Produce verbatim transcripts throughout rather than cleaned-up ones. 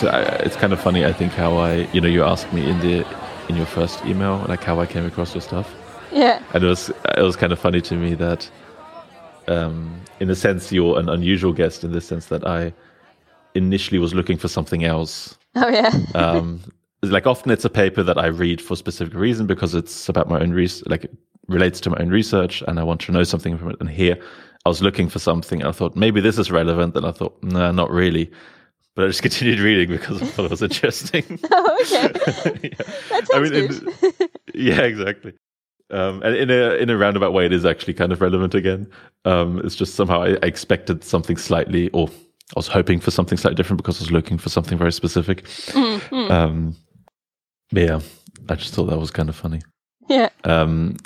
So I, it's kind of funny, I think, how I, you know, you asked me in the in your first email, like how I came across your stuff. Yeah. And it was it was kind of funny to me that, um, in a sense, you're an unusual guest in the sense that I initially was looking for something else. Oh yeah. um, like often it's a paper that I read for a specific reason because it's about my own research, like it relates to my own research, and I want to know something from it. And here, I was looking for something, and I thought maybe this is relevant. And I thought, no, nah, not really. But I just continued reading because I thought it was interesting. Oh, okay. Yeah. That sounds I mean, good. In, yeah, exactly. Um, and in a in a roundabout way, it is actually kind of relevant again. Um, it's just somehow I, I expected something slightly, or I was hoping for something slightly different because I was looking for something very specific. Mm-hmm. Um, but yeah, I just thought that was kind of funny. Yeah. Um,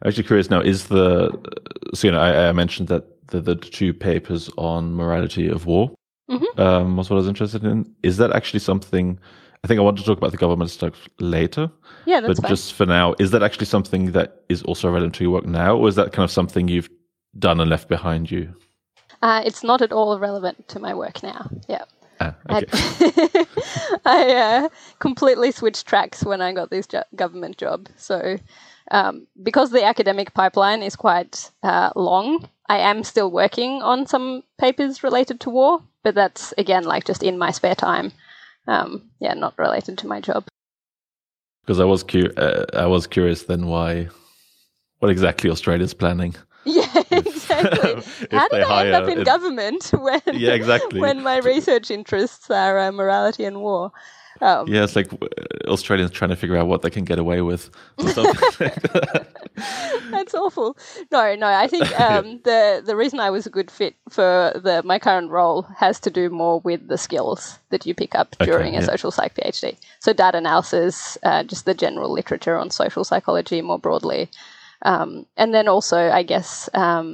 I'm actually curious now, is the, so, you know, I, I mentioned that The, the two papers on morality of war mm-hmm. um, was what I was interested in. Is that actually something? I think I want to talk about the government stuff later. Yeah, that's but fine. Just for now, is that actually something that is also relevant to your work now, or is that kind of something you've done and left behind you? Uh, it's not at all relevant to my work now. Yeah, ah, okay. I, I uh, completely switched tracks when I got this jo- government job. So, um, because the academic pipeline is quite uh, long. I am still working on some papers related to war, but that's, again, like just in my spare time. Um, yeah, not related to my job. Because I was cu- uh, I was curious then why, what exactly Australia's planning. Yeah, if, exactly. How did I end up in it, government when, yeah, exactly. when my research interests are uh, morality and war? Um, yeah, it's like Australians trying to figure out what they can get away with. Or something like that. That's awful. No, no, I think um, the the reason I was a good fit for the my current role has to do more with the skills that you pick up okay, during a yeah. social psych PhD. So data analysis, uh, just the general literature on social psychology more broadly. Um, and then also, I guess, um,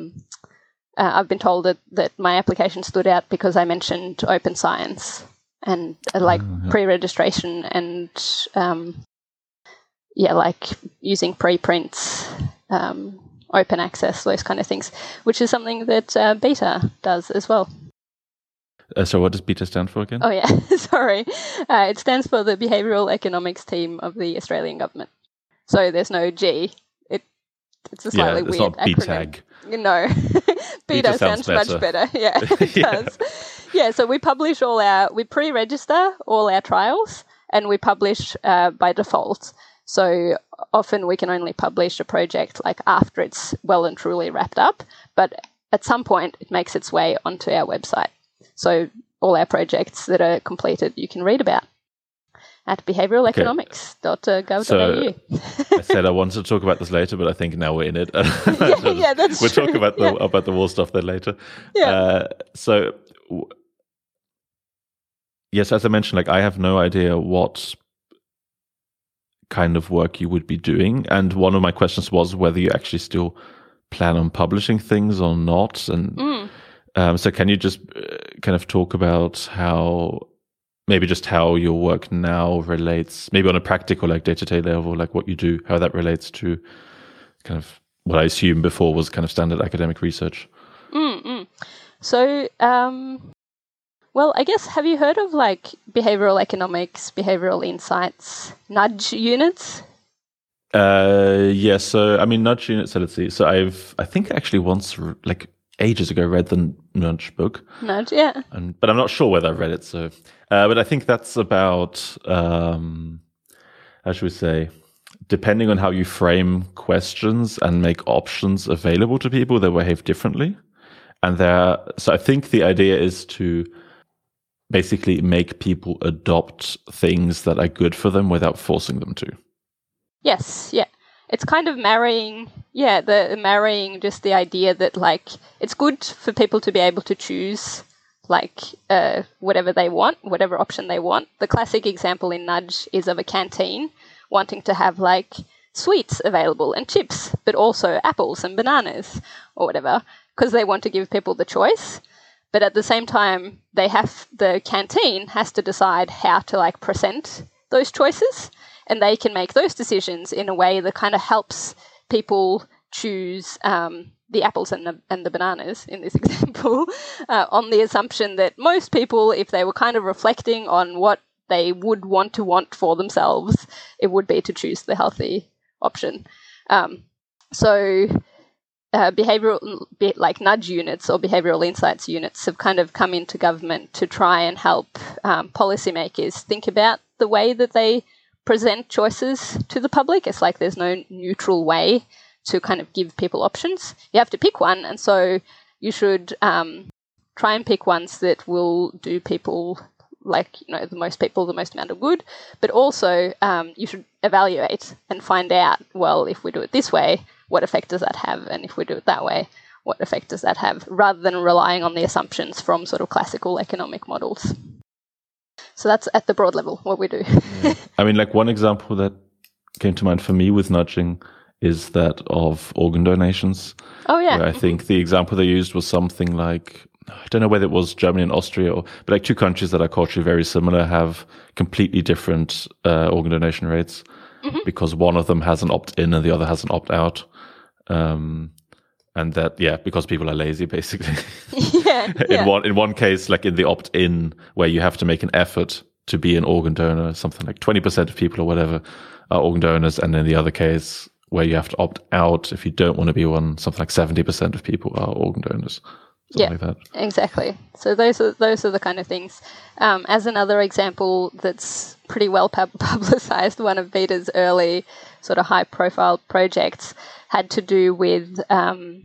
uh, I've been told that, that my application stood out because I mentioned open science. And uh, like oh, yeah. pre-registration and, um, yeah, like using preprints, um, open access, those kind of things, which is something that uh, Beta does as well. Uh, so what does Beta stand for again? Oh, yeah, sorry. Uh, it stands for the Behavioural Economics Team of the Australian Government. So there's no G. It It's a slightly yeah, it's weird acronym. No, Beta, Beta sounds, sounds better. much better. Yeah, it yeah. does. Yeah, so we publish all our, we pre-register all our trials and we publish uh, by default. So often we can only publish a project like after it's well and truly wrapped up, but at some point it makes its way onto our website. So all our projects that are completed you can read about at behavioural economics dot gov dot a u. Okay. So, I said I wanted to talk about this later, but I think now we're in it. yeah, yeah, that's we'll true. We'll talk about the, yeah. about the war stuff then later. Yeah. Uh, so... Yes, as I mentioned, like I have no idea what kind of work you would be doing, and one of my questions was whether you actually still plan on publishing things or not. And mm. um, so, can you just uh, kind of talk about how, maybe just how your work now relates, maybe on a practical, like day-to-day level, like what you do, how that relates to kind of what I assume before was kind of standard academic research. Mm-mm. So, um, well, I guess, have you heard of like behavioral economics, behavioral insights, nudge units? Uh, yeah. So, I mean, nudge units, so let's see. So I've, I think actually once like ages ago read the Nudge book. Nudge, yeah. And, but I'm not sure whether I've read it. So, uh, but I think that's about, um, how should we say, depending on how you frame questions and make options available to people, they behave differently. And there, so I think the idea is to basically make people adopt things that are good for them without forcing them to. Yes, yeah. It's kind of marrying, yeah, the marrying just the idea that like it's good for people to be able to choose like uh, whatever they want, whatever option they want. The classic example in Nudge is of a canteen wanting to have like sweets available and chips, but also apples and bananas or whatever. Because they want to give people the choice, but at the same time, they have the canteen has to decide how to like present those choices, and they can make those decisions in a way that kind of helps people choose um, the apples and the, and the bananas in this example uh, on the assumption that most people, if they were kind of reflecting on what they would want to want for themselves, it would be to choose the healthy option. Um, so uh, behavioural, like nudge units or behavioural insights units have kind of come into government to try and help um, policymakers think about the way that they present choices to the public. It's like there's no neutral way to kind of give people options. You have to pick one, and so you should um, try and pick ones that will do people, like, you know, the most people the most amount of good, but also um, you should evaluate and find out, well, if we do it this way, what effect does that have? And if we do it that way, what effect does that have? Rather than relying on the assumptions from sort of classical economic models. So that's at the broad level what we do. Yeah. I mean, like, one example that came to mind for me with nudging is that of organ donations. Oh, yeah. Where I think the example they used was something like, I don't know whether it was Germany and Austria, or, but like two countries that are culturally very similar have completely different uh, organ donation rates, mm-hmm. because one of them has an opt-in and the other has an opt-out. Um, and that, yeah, because people are lazy, basically. yeah, in yeah. one in one case, like in the opt-in, where you have to make an effort to be an organ donor, something like twenty percent of people or whatever are organ donors, and in the other case, where you have to opt out if you don't want to be one, something like seventy percent of people are organ donors. Something yeah, like that. Exactly. So those are those are the kind of things. Um, as another example that's pretty well pub- publicised, one of Peter's early sort of high-profile projects had to do with um,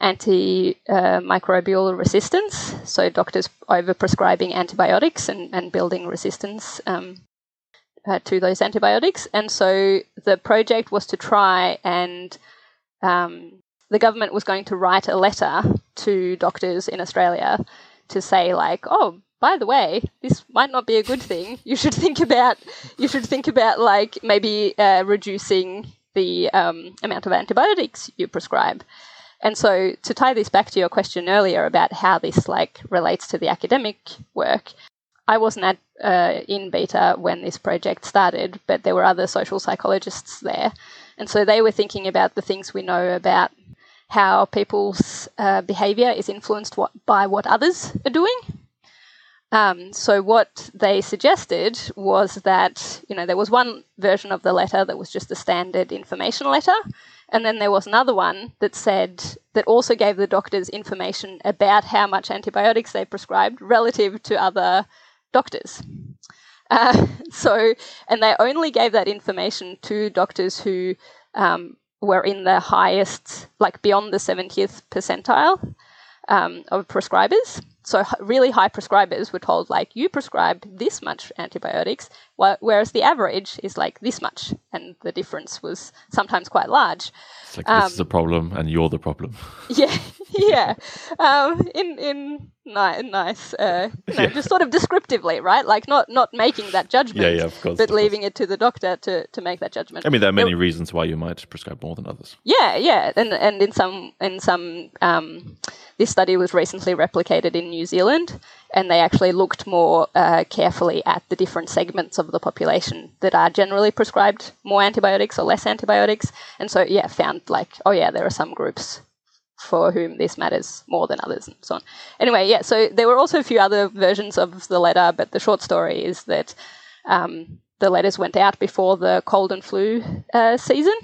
antimicrobial uh, resistance. So doctors overprescribing antibiotics and, and building resistance um, uh, to those antibiotics. And so the project was to try and um, the government was going to write a letter to doctors in Australia to say, like, oh, by the way, this might not be a good thing. You should think about, you should think about like maybe uh, reducing the um, amount of antibiotics you prescribe. And so to tie this back to your question earlier about how this like relates to the academic work, I wasn't at, uh, in Beta when this project started, but there were other social psychologists there. And so they were thinking about the things we know about how people's uh, behaviour is influenced what, by what others are doing. Um, so what they suggested was that, you know, there was one version of the letter that was just a standard information letter, and then there was another one that said, that also gave the doctors information about how much antibiotics they prescribed relative to other doctors. Uh, so, and they only gave that information to doctors who um, were in the highest, like beyond the seventieth percentile um, of prescribers. So really high prescribers were told, like, you prescribe this much antibiotics, wh- whereas the average is like this much, and the difference was sometimes quite large. It's like, um, this is the problem, and you're the problem. Yeah, yeah. um, in in ni- nice, uh, you know, yeah. just sort of descriptively, right? Like not not making that judgment, yeah, yeah, of course, but of leaving course. it to the doctor to, to make that judgment. I mean, there are many it, reasons why you might prescribe more than others. Yeah, yeah, and and in some in some um, this study was recently replicated in New Zealand, and they actually looked more uh, carefully at the different segments of the population that are generally prescribed more antibiotics or less antibiotics. And so, yeah, found like, oh, yeah, there are some groups for whom this matters more than others and so on. Anyway, yeah, so there were also a few other versions of the letter, but the short story is that um, the letters went out before the cold and flu uh, season,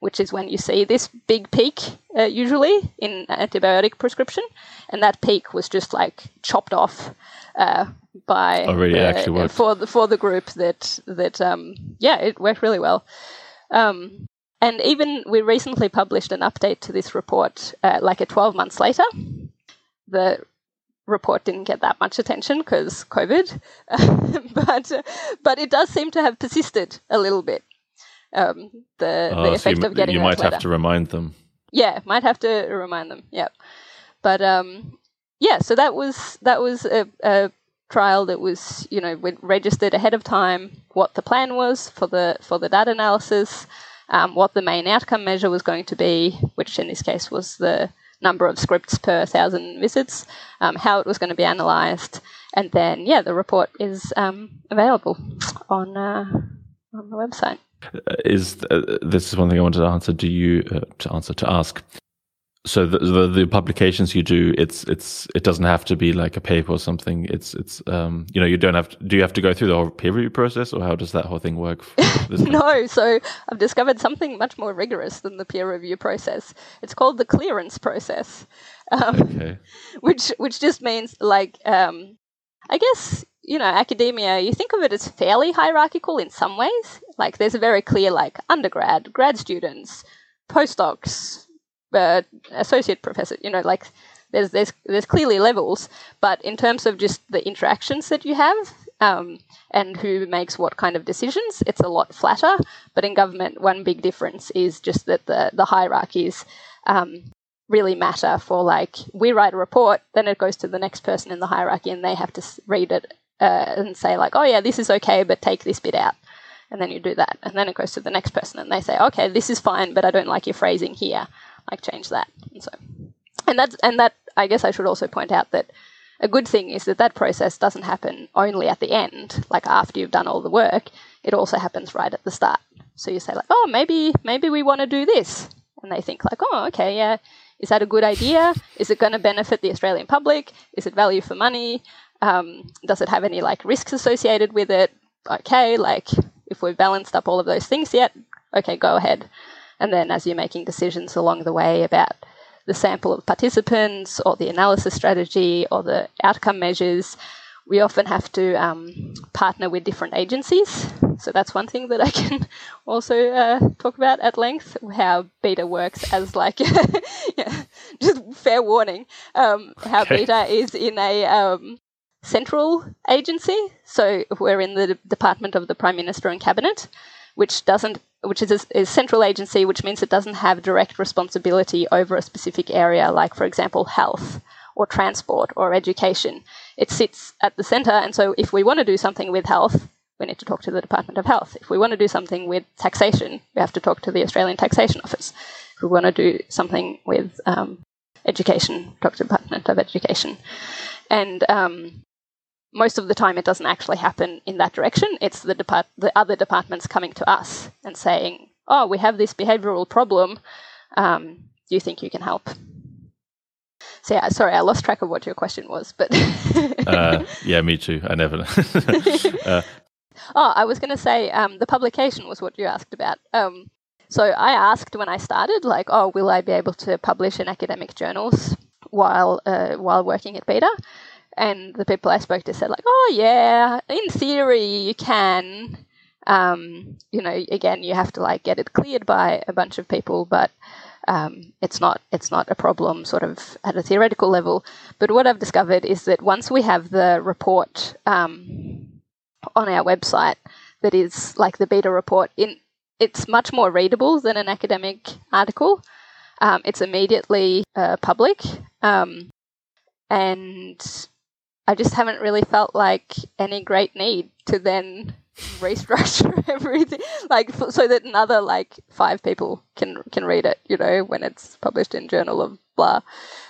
which is when you see this big peak uh, usually in antibiotic prescription. And that peak was just like chopped off uh, by oh, really, the, for the for the group that that um, yeah, it worked really well. Um, and even we recently published an update to this report, uh, like a twelve months later. The report didn't get that much attention because COVID, but but it does seem to have persisted a little bit. Um, the, oh, the effect so you, of getting you might have letter. to remind them. Yeah, might have to remind them. Yeah, but um, yeah. So that was that was a, a trial that was, you know, we registered ahead of time what the plan was for the for the data analysis, um, what the main outcome measure was going to be, which in this case was the number of scripts per thousand visits, um, how it was going to be analysed, and then yeah, the report is um, available on uh, on the website. is uh, this is one thing I wanted to answer to you uh, to answer to ask. So the, the the publications you do, it's it's it doesn't have to be like a paper or something. It's it's um you know you don't have to, do you have to go through the whole peer review process, or how does that whole thing work? This no, so I've discovered something much more rigorous than the peer review process. It's called the clearance process, um, okay. which which just means like um, I guess you know academia. You think of it as fairly hierarchical in some ways. Like there's a very clear like undergrad, grad students, postdocs. Uh, associate professor, you know, like there's there's there's clearly levels, but in terms of just the interactions that you have um, and who makes what kind of decisions, it's a lot flatter. But in government, one big difference is just that the the hierarchies um, really matter. For like we write a report, then it goes to the next person in the hierarchy, and they have to read it uh, and say like, oh yeah, this is okay, but take this bit out. And then you do that, and then it goes to the next person, and they say, okay, this is fine, but I don't like your phrasing here. Like change that, and so, and that's and that. I guess I should also point out that a good thing is that that process doesn't happen only at the end, like after you've done all the work. It also happens right at the start. So you say like, oh, maybe maybe we want to do this, and they think like, oh, okay, yeah, is that a good idea? Is it going to benefit the Australian public? Is it value for money? Um, does it have any like risks associated with it? Okay, like if we've balanced up all of those things yet, okay, go ahead. And then as you're making decisions along the way about the sample of participants or the analysis strategy or the outcome measures, we often have to um, partner with different agencies. So that's one thing that I can also uh, talk about at length, how beta works as like, yeah, just fair warning, um, how okay. beta is in a um, central agency. So we're in the Department of the Prime Minister and Cabinet, which doesn't which is a, a central agency, which means it doesn't have direct responsibility over a specific area, like, for example, health or transport or education. It sits at the centre, and so if we want to do something with health, we need to talk to the Department of Health. If we want to do something with taxation, we have to talk to the Australian Taxation Office. If we want to do something with um, education, talk to the Department of Education. And um, most of the time it doesn't actually happen in that direction. It's the depart- the other departments coming to us and saying, oh, we have this behavioural problem. Um, do you think you can help? So, yeah, sorry, I lost track of what your question was. But uh, yeah, me too. I never know. uh. Oh, I was going to say um, the publication was what you asked about. Um, so I asked when I started, like, oh, will I be able to publish in academic journals while uh, while working at Beta? And the people I spoke to said, like, oh, yeah, in theory you can. Um, you know, again, you have to, like, get it cleared by a bunch of people, but um, it's not it's not a problem sort of at a theoretical level. But what I've discovered is that once we have the report um, on our website that is, like, the beta report, in it's much more readable than an academic article. Um, it's immediately uh, public. Um, and... I just haven't really felt like any great need to then restructure everything, like f- so that another like five people can can read it, you know, when it's published in Journal of blah.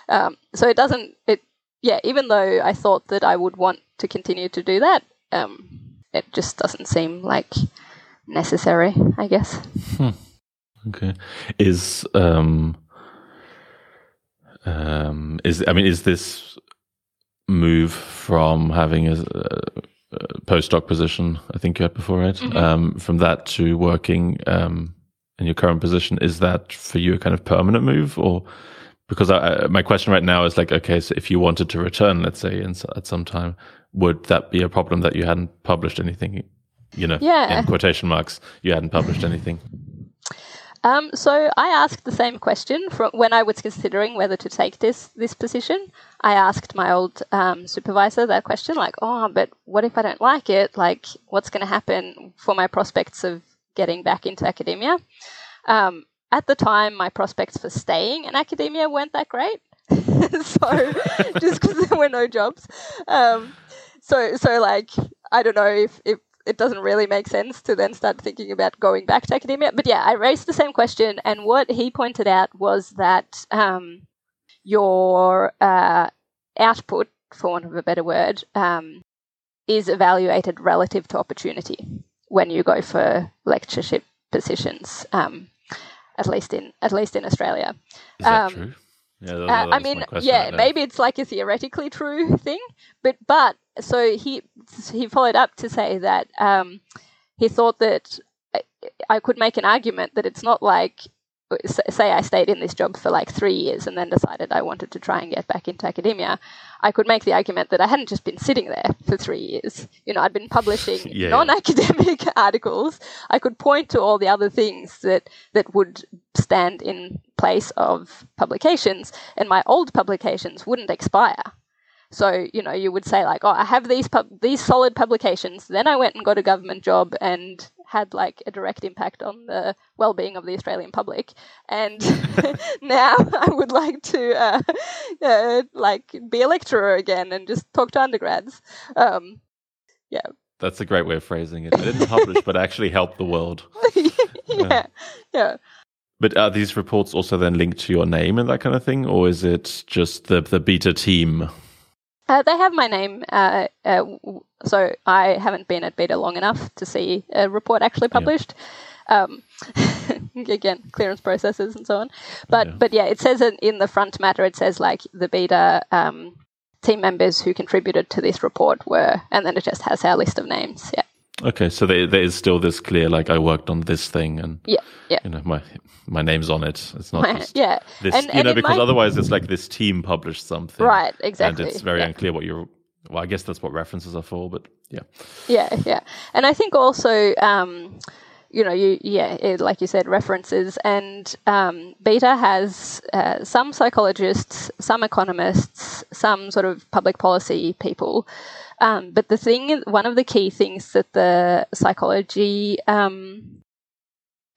Um, so it doesn't, it yeah. Even though I thought that I would want to continue to do that, um, it just doesn't seem like necessary, I guess. Hmm. Okay, is um, um, is I mean, is this move from having a, a postdoc position, I think you had before, right? Mm-hmm. Um, from that to working um, in your current position, is that for you a kind of permanent move? Or because I, I, my question right now is like, okay, so if you wanted to return, let's say, in, at some time, would that be a problem that you hadn't published anything? You know, yeah. In quotation marks, you hadn't published anything. Um, so I asked the same question from when I was considering whether to take this this position. I asked my old um, supervisor that question, like, oh, but what if I don't like it? Like, what's going to happen for my prospects of getting back into academia? Um, at the time, my prospects for staying in academia weren't that great. So just because there were no jobs. Um, so, so like, I don't know if... if it doesn't really make sense to then start thinking about going back to academia. But yeah, I raised the same question. And what he pointed out was that um, your uh, output, for want of a better word, um, is evaluated relative to opportunity when you go for lectureship positions, um, at least in at least in Australia. Is that um, true? Yeah, that, that uh, I mean, yeah, maybe it's like a theoretically true thing, but but so he he followed up to say that um, he thought that I, I could make an argument that it's not like, say I stayed in this job for like three years and then decided I wanted to try and get back into academia. I could make the argument that I hadn't just been sitting there for three years. You know, I'd been publishing yeah, non-academic yeah. articles. I could point to all the other things that, that would stand in place of publications, and my old publications wouldn't expire. So, you know, you would say like, oh, I have these pub- these solid publications. Then I went and got a government job and had like a direct impact on the well-being of the Australian public. And now I would like to uh, uh, like be a lecturer again and just talk to undergrads. Um, yeah. That's a great way of phrasing it. I didn't publish, but I actually helped the world. yeah. yeah. Yeah. But are these reports also then linked to your name and that kind of thing? Or is it just the, the beta team? Uh, they have my name, uh, uh, so I haven't been at beta long enough to see a report actually published. Yeah. Um, again, clearance processes and so on. But yeah. but yeah, it says in, in the front matter, it says like the beta um, team members who contributed to this report were, and then it just has our list of names. Yeah. Okay, so there there is still this clear, like I worked on this thing, and yeah, yeah. you know, my my name's on it. It's not my, just yeah. this, and, you and know, because might... otherwise it's like this team published something, right? Exactly, and it's very yeah. unclear what you're. Well, I guess that's what references are for, but yeah, yeah, yeah. And I think also, um, you know, you yeah, it, like you said, references, and um, beta has uh, some psychologists, some economists, some sort of public policy people. Um, but the thing, one of the key things that the psychology um,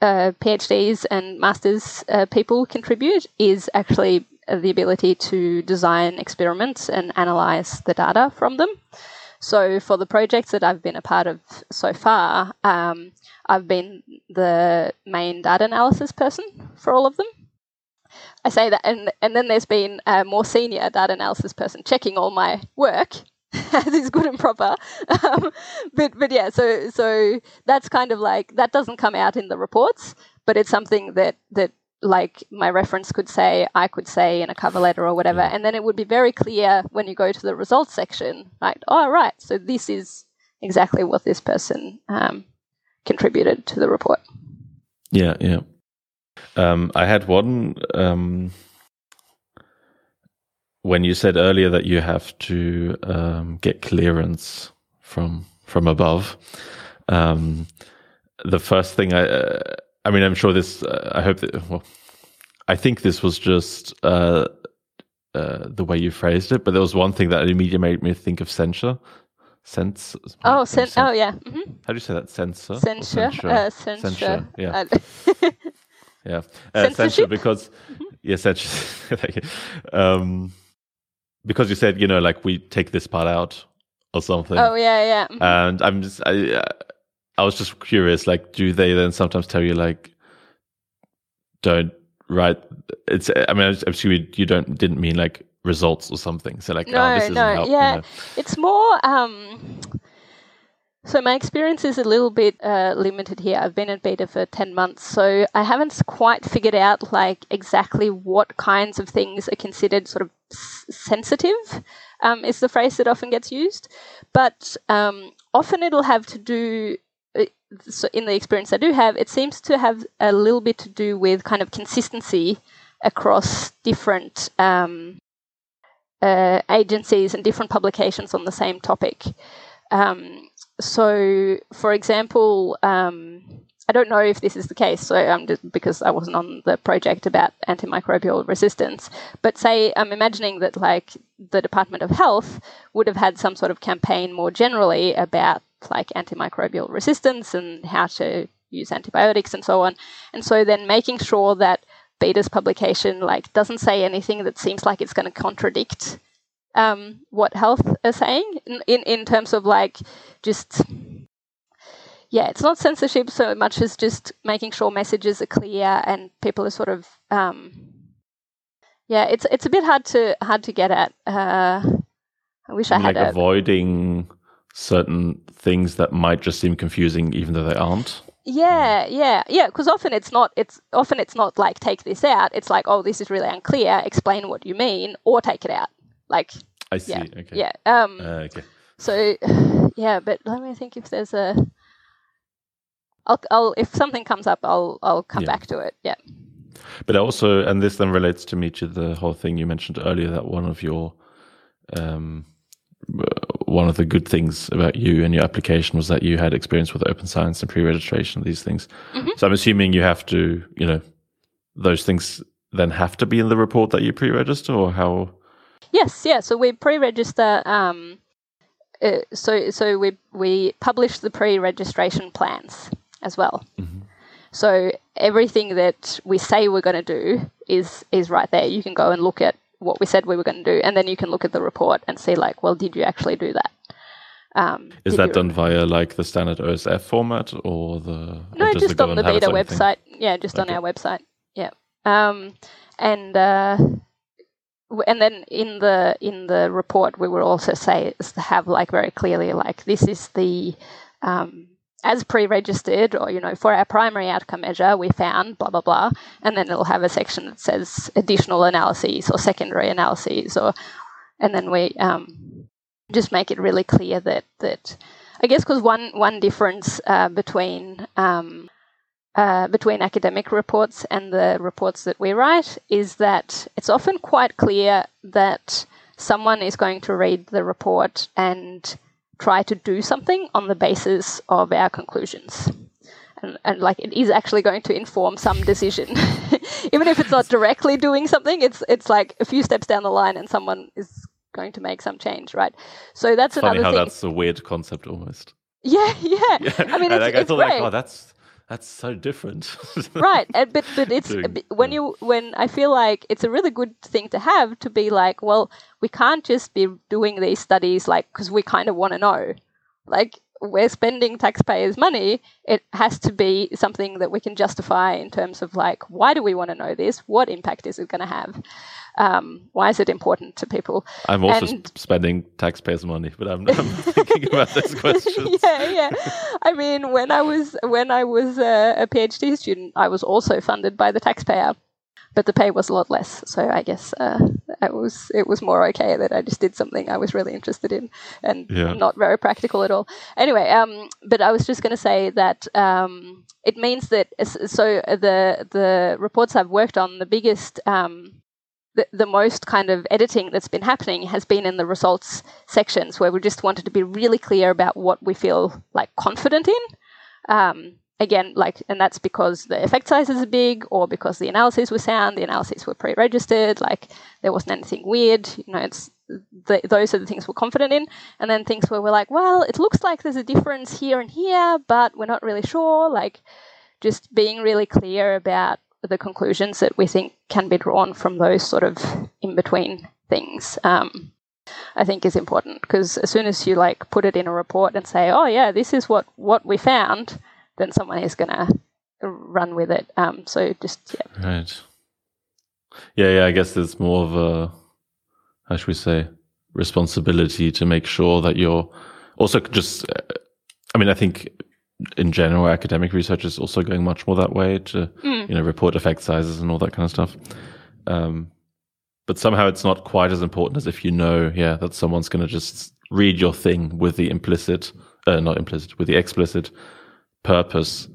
uh, PhDs and masters uh, people contribute is actually the ability to design experiments and analyze the data from them. So for the projects that I've been a part of so far, um, I've been the main data analysis person for all of them. I say that, and, and then there's been a more senior data analysis person checking all my work, as is good and proper, um, but but yeah, so so that's kind of like, that doesn't come out in the reports, but it's something that that like my reference could say, I could say in a cover letter or whatever, and then it would be very clear when you go to the results section, like, oh right, so this is exactly what this person um, contributed to the report. Yeah, yeah. Um, I had one. Um... When you said earlier that you have to um, get clearance from from above, um, the first thing I, uh, I mean, I'm sure this. Uh, I hope that. Well, I think this was just uh, uh, the way you phrased it, but there was one thing that immediately made me think of censure. Sense. Oh, sen- sen- oh, yeah. Mm-hmm. How do you say that? Censor. Censure. Censure. Uh, censure. Censure. Yeah. yeah. Uh, censure because. Mm-hmm. Yes, actually. um, Because you said, you know, like we take this part out or something. Oh yeah, yeah. And I'm just, I, I was just curious. Like, do they then sometimes tell you like, don't write? It's. I mean, I'm sure you don't didn't mean like results or something. So like, no, oh, this no, isn't yeah. You know. It's more. Um, so my experience is a little bit uh, limited here. I've been at beta for ten months, so I haven't quite figured out like exactly what kinds of things are considered sort of sensitive, um, is the phrase that often gets used. But um, often it'll have to do, so in the experience I do have, it seems to have a little bit to do with kind of consistency across different um, uh, agencies and different publications on the same topic. Um, So, for example, um, I don't know if this is the case, so I'm just, because I wasn't on the project about antimicrobial resistance, but say I'm imagining that like the Department of Health would have had some sort of campaign more generally about like antimicrobial resistance and how to use antibiotics and so on. And so then making sure that Beta's publication like doesn't say anything that seems like it's going to contradict Um, what health are saying in, in, in terms of like just, yeah, it's not censorship so much as just making sure messages are clear and people are sort of, um, yeah, it's it's a bit hard to hard to get at. Uh, I wish I had like a... avoiding certain things that might just seem confusing even though they aren't. Yeah, yeah, yeah. Because often it's not. It's often it's not like take this out. It's like, oh, this is really unclear. Explain what you mean, or take it out. Like, I see. Yeah, okay. Yeah. Um, uh, okay. So, yeah. But let me think if there's a. I'll. I'll. If something comes up, I'll. I'll come yeah. back to it. Yeah. But also, and this then relates to me to the whole thing you mentioned earlier, that one of your, um, one of the good things about you and your application was that you had experience with open science and pre-registration, these things. Mm-hmm. So I'm assuming you have to, you know, those things then have to be in the report that you pre-register, or how? Yes, yeah. So we pre-register. Um, uh, so so we we publish the pre-registration plans as well. Mm-hmm. So everything that we say we're going to do is is right there. You can go and look at what we said we were going to do, and then you can look at the report and see, like, well, did you actually do that? Um, is that done via, like, the standard O S F format, or the... No, just on the beta website. Yeah, just on our website. Yeah. Um, and uh, and then in the in the report, we will also say, have, like, very clearly, like, this is the... Um, as pre-registered, or, you know, for our primary outcome measure, we found blah, blah, blah. And then it'll have a section that says additional analyses or secondary analyses, or, and then we um, just make it really clear that, that I guess, because one, one difference uh, between, um, uh, between academic reports and the reports that we write is that it's often quite clear that someone is going to read the report and try to do something on the basis of our conclusions. And, and like, it is actually going to inform some decision. Even if it's not directly doing something, it's it's like a few steps down the line and someone is going to make some change, right? So that's Funny another how thing. That's a weird concept almost. Yeah, yeah. yeah. I mean, it's, like, I it's thought great. Like, oh, that's, that's so different. Right, and, but, but it's Doing, bit, when, yeah. you, when I feel like it's a really good thing to have, to be like, well, we can't just be doing these studies, like, because we kind of want to know. Like, we're spending taxpayers' money. It has to be something that we can justify in terms of, like, why do we want to know this? What impact is it going to have? Um, why is it important to people? I'm also and, sp- spending taxpayers' money, but I'm, I'm thinking about those questions. Yeah, yeah. I mean, when I was when I was uh, a PhD student, I was also funded by the taxpayer, but the pay was a lot less. So I guess uh, it was it was more okay that I just did something I was really interested in, and yeah. not very practical at all. Anyway, um, but I was just going to say that um, it means that so the the reports I've worked on, the biggest. Um, The, the most kind of editing that's been happening has been in the results sections, where we just wanted to be really clear about what we feel like confident in. Um, again, like, and that's because the effect sizes are big, or because the analyses were sound, the analyses were pre-registered, like there wasn't anything weird. You know, it's the, those are the things we're confident in, and then things where we're like, well, it looks like there's a difference here and here, but we're not really sure. Like, just being really clear about the conclusions that we think can be drawn from those sort of in-between things, um, I think is important, because as soon as you like put it in a report and say, oh yeah, this is what, what we found, then someone is going to run with it. Um, so just, yeah. Right. Yeah, yeah, I guess there's more of a, how should we say, responsibility to make sure that you're also just, I mean, I think in general, academic research is also going much more that way to, mm. you know, report effect sizes and all that kind of stuff. Um, but somehow it's not quite as important as if you know, yeah, that someone's going to just read your thing with the implicit, uh, not implicit, with the explicit purpose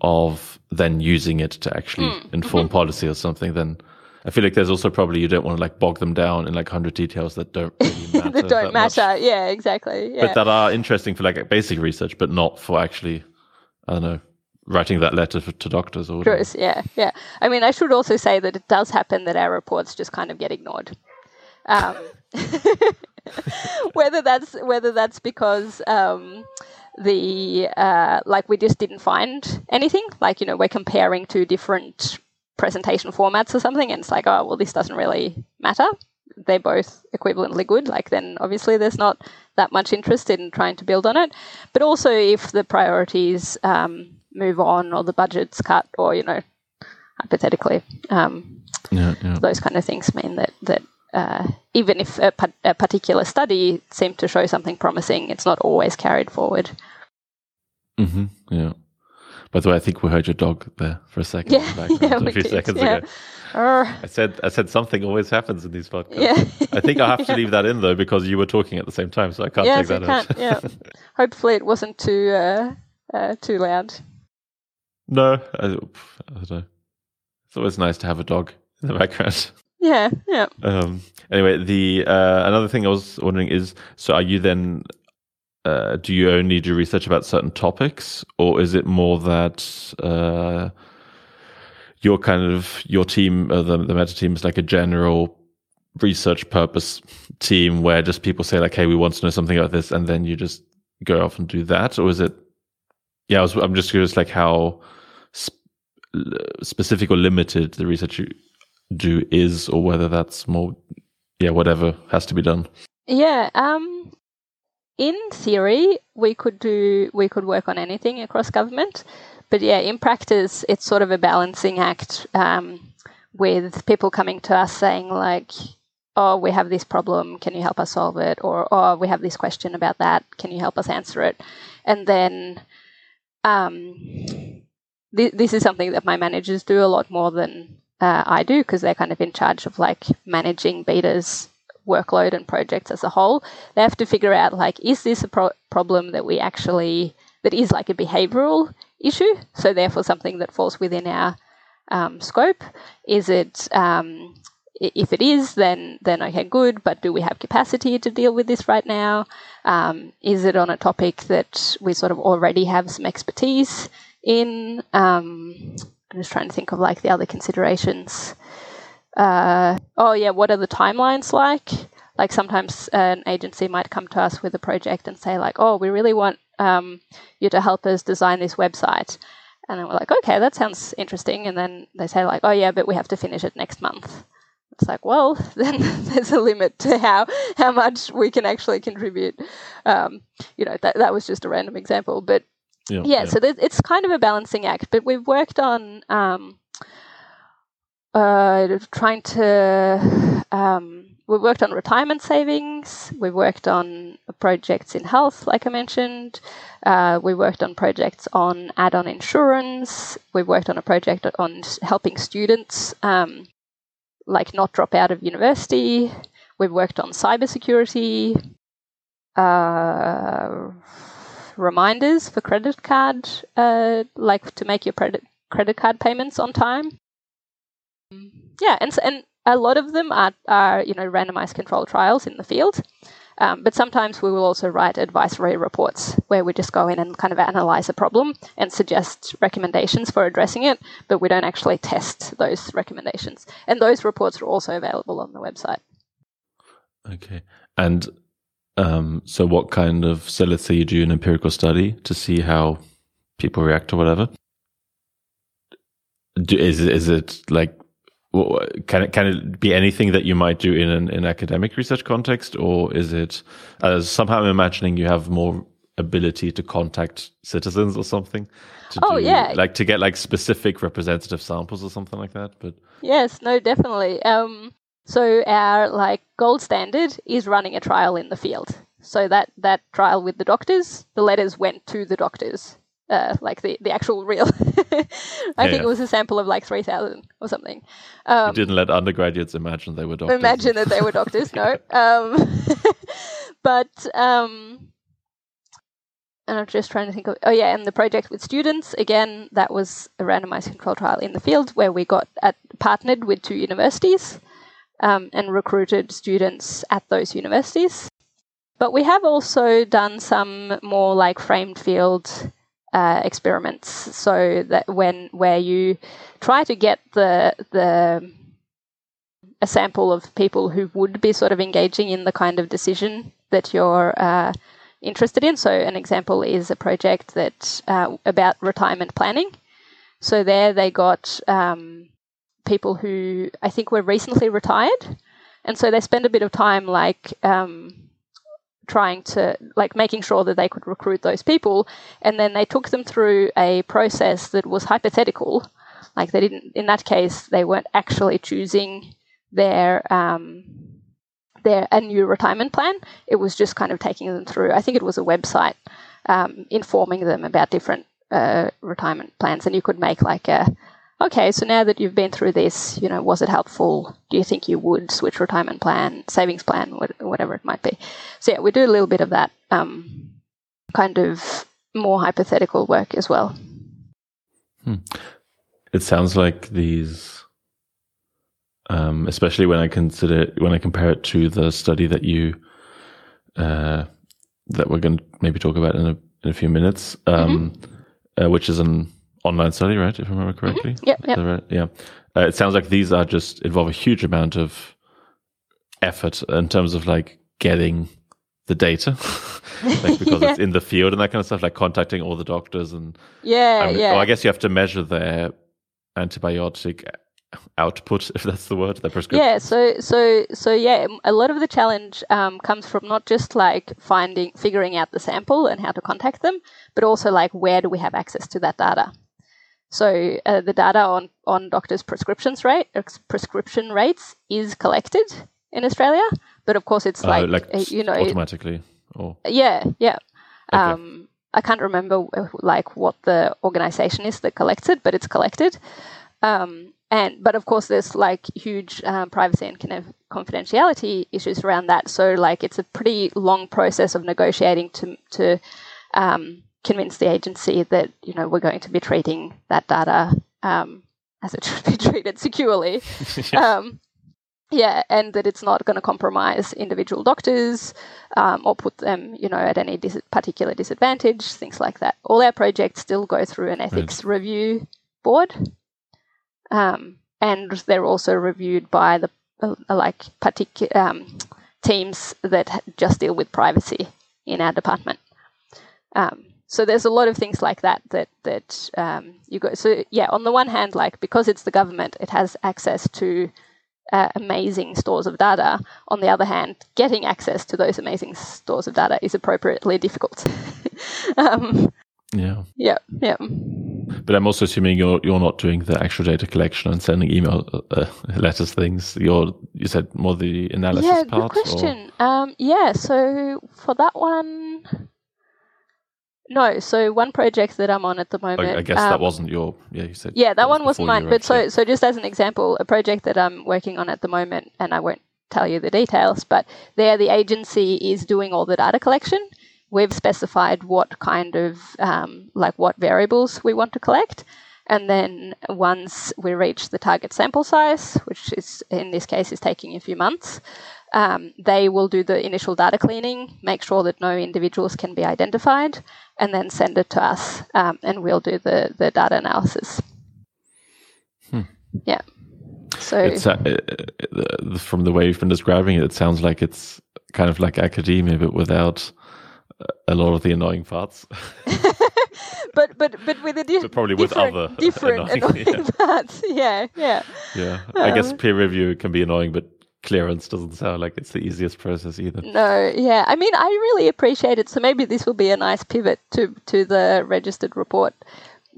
of then using it to actually mm. inform mm-hmm. policy or something. Then I feel like there's also probably, you don't want to like bog them down in like one hundred details that don't really matter. that don't that matter, much. yeah, exactly. Yeah. But that are interesting for like basic research, but not for actually, I don't know, writing that letter for, to doctors or whatever. Yeah, yeah. I mean, I should also say that it does happen that our reports just kind of get ignored. Um, whether that's whether that's because um, the uh, like we just didn't find anything, like, you know, we're comparing two different presentation formats or something, and it's like, oh, well, this doesn't really matter. They're both equivalently good. Like, then obviously there's not that much interest in trying to build on it. But also if the priorities um, move on, or the budget's cut, or, you know, hypothetically, um, yeah, yeah. those kind of things mean that that uh, even if a, pa- a particular study seemed to show something promising, it's not always carried forward. Mm-hmm, yeah. By the way, I think we heard your dog there for a second. Yeah, in the background yeah, a we few did, seconds yeah. ago. Uh, I said I said something always happens in these podcasts. Yeah. I think I have to yeah. leave that in, though, because you were talking at the same time, so I can't yeah, take so that out. Yeah. Hopefully it wasn't too uh, uh, too loud. No, I, I don't know. It's always nice to have a dog in the background. Yeah, yeah. Um, anyway, the uh, another thing I was wondering is, so are you then... Uh, do you only do research about certain topics, or is it more that uh, your kind of your team, uh, the, the meta team, is like a general research purpose team where just people say like, "Hey, we want to know something about this," and then you just go off and do that, or is it? Yeah, I was, I'm just curious, like how sp- specific or limited the research you do is, or whether that's more, yeah, whatever has to be done. Yeah. Um... In theory, we could do we could work on anything across government, but yeah, in practice, it's sort of a balancing act um, with people coming to us saying like, "Oh, we have this problem. Can you help us solve it?" Or, "Oh, we have this question about that. Can you help us answer it?" And then um, th- this is something that my managers do a lot more than uh, I do, because they're kind of in charge of like managing betas' workload and projects as a whole. They have to figure out like, is this a pro- problem that we actually, that is like a behavioural issue, so therefore something that falls within our um, scope? Is it, um, if it is, then then okay, good, but do we have capacity to deal with this right now? Um, is it on a topic that we sort of already have some expertise in? Um, I'm just trying to think of like the other considerations. Uh, oh yeah, what are the timelines like? Like sometimes an agency might come to us with a project and say like, "Oh, we really want um, you to help us design this website." And then we're like, "Okay, that sounds interesting." And then they say like, "Oh yeah, but we have to finish it next month." It's like, well, then there's a limit to how, how much we can actually contribute. Um, you know, that that was just a random example. But yeah, yeah, yeah. so it's kind of a balancing act. But we've worked on... Um, Uh, trying to, um, we've worked on retirement savings, we've worked on projects in health, like I mentioned, uh, we worked on projects on add-on insurance, we've worked on a project on helping students, um, like not drop out of university, we've worked on cybersecurity, uh, reminders for credit card, uh, like to make your credit credit card payments on time. Yeah, and and a lot of them are, are you know, randomized controlled trials in the field, um, but sometimes we will also write advisory reports where we just go in and kind of analyze a problem and suggest recommendations for addressing it, but we don't actually test those recommendations. And those reports are also available on the website. Okay, and um, so what kind of, so let's say you do an empirical study to see how people react or whatever. Do, is is it like? Can it can it be anything that you might do in an in academic research context, or is it uh, somehow I'm imagining you have more ability to contact citizens or something? To oh do, yeah, like to get like specific representative samples or something like that. But yes, no, definitely. Um, so our like gold standard is running a trial in the field. So that that trial with the doctors, the letters went to the doctors. Uh, like the, the actual real. I yeah, think it was a sample of like three thousand or something. Um, you didn't let undergraduates imagine they were doctors. Imagine that they were doctors, no. Um, but, um, and I'm just trying to think of, oh yeah, and the project with students, again, that was a randomized control trial in the field where we got at, partnered with two universities um, and recruited students at those universities. But we have also done some more like framed field Uh, experiments, so that when where you try to get the the a sample of people who would be sort of engaging in the kind of decision that you're uh, interested in. So an example is a project that uh, about retirement planning. So there they got um, people who I think were recently retired, and so they spend a bit of time like. Um, trying to, like, making sure that they could recruit those people. And then they took them through a process that was hypothetical. Like, they didn't, in that case, they weren't actually choosing their, um, their, a new retirement plan. It was just kind of taking them through, I think it was a website, um, informing them about different uh, retirement plans, and you could make like a, okay, so now that you've been through this, you know, was it helpful? Do you think you would switch retirement plan, savings plan, whatever it might be? So yeah, we do a little bit of that um, kind of more hypothetical work as well. Hmm. It sounds like these, um, especially when I consider when I compare it to the study that you uh, that we're going to maybe talk about in a in a few minutes, um, mm-hmm. uh, which is an online study, right? If I remember correctly. Mm-hmm. Yep, yep. Right? Yeah. Uh, it sounds like these are just involve a huge amount of effort in terms of like getting the data, like because yeah. it's in the field and that kind of stuff, like contacting all the doctors and yeah, I mean, yeah. Well, I guess you have to measure their antibiotic output, if that's the word, their prescription. Yeah, so so so yeah, a lot of the challenge um, comes from not just like finding, figuring out the sample and how to contact them, but also like where do we have access to that data? So uh, the data on on doctors' prescriptions rate, prescription rates, is collected in Australia. But of course, it's like, uh, like you know, automatically. Or... Yeah, yeah. Okay. Um, I can't remember like what the organisation is that collects it, but it's collected. Um, and but of course, there's like huge um, privacy and kind of confidentiality issues around that. So like, it's a pretty long process of negotiating to to um, convince the agency that you know we're going to be treating that data um, as it should be treated securely. yes. um, Yeah, and that it's not going to compromise individual doctors um, or put them, you know, at any dis- particular disadvantage, things like that. All our projects still go through an ethics right. review board, um, and they're also reviewed by the uh, like particular um, teams that just deal with privacy in our department. Um, so there's a lot of things like that that that um, you go. So yeah, on the one hand, like because it's the government, it has access to Uh, amazing stores of data. On the other hand, getting access to those amazing stores of data is appropriately difficult. um, yeah. Yeah. Yeah. But I'm also assuming you're you're not doing the actual data collection and sending email uh, letters things. You're you said more the analysis yeah, part. Yeah. Good question. Um, yeah. So for that one, no. So one project that I'm on at the moment. I, I guess um, that wasn't your. Yeah, you said. Yeah, that one wasn't mine. But so, so just as an example, a project that I'm working on at the moment, and I won't tell you the details, but there the agency is doing all the data collection. We've specified what kind of, um, like what variables we want to collect, and then once we reach the target sample size, which is in this case is taking a few months. Um, they will do the initial data cleaning, make sure that no individuals can be identified, and then send it to us, um, and we'll do the, the data analysis. Hmm. Yeah. So it's, uh, from the way you've been describing it, it sounds like it's kind of like academia, but without a lot of the annoying parts. But but but with a di- but probably with different, other different annoying, annoying yeah. parts. Yeah, yeah. Yeah. Um, I guess peer review can be annoying, but clearance doesn't sound like it's the easiest process either. No, yeah. I mean, I really appreciate it. So maybe this will be a nice pivot to, to the registered report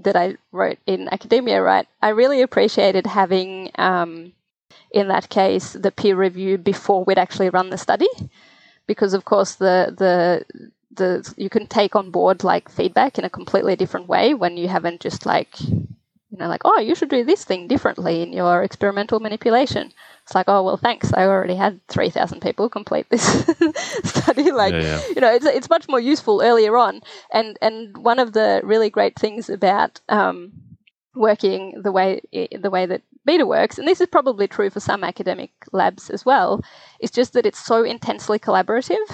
that I wrote in academia, right? I really appreciated having, um, in that case, the peer review before we'd actually run the study, because of course the the the you can take on board like feedback in a completely different way when you haven't just like, you know, like, oh, you should do this thing differently in your experimental manipulation. It's like, oh, well, thanks. I already had three thousand people complete this study. Like, yeah, yeah. you know, it's it's much more useful earlier on. And and one of the really great things about um, working the way the way that beta works, and this is probably true for some academic labs as well, is just that it's so intensely collaborative,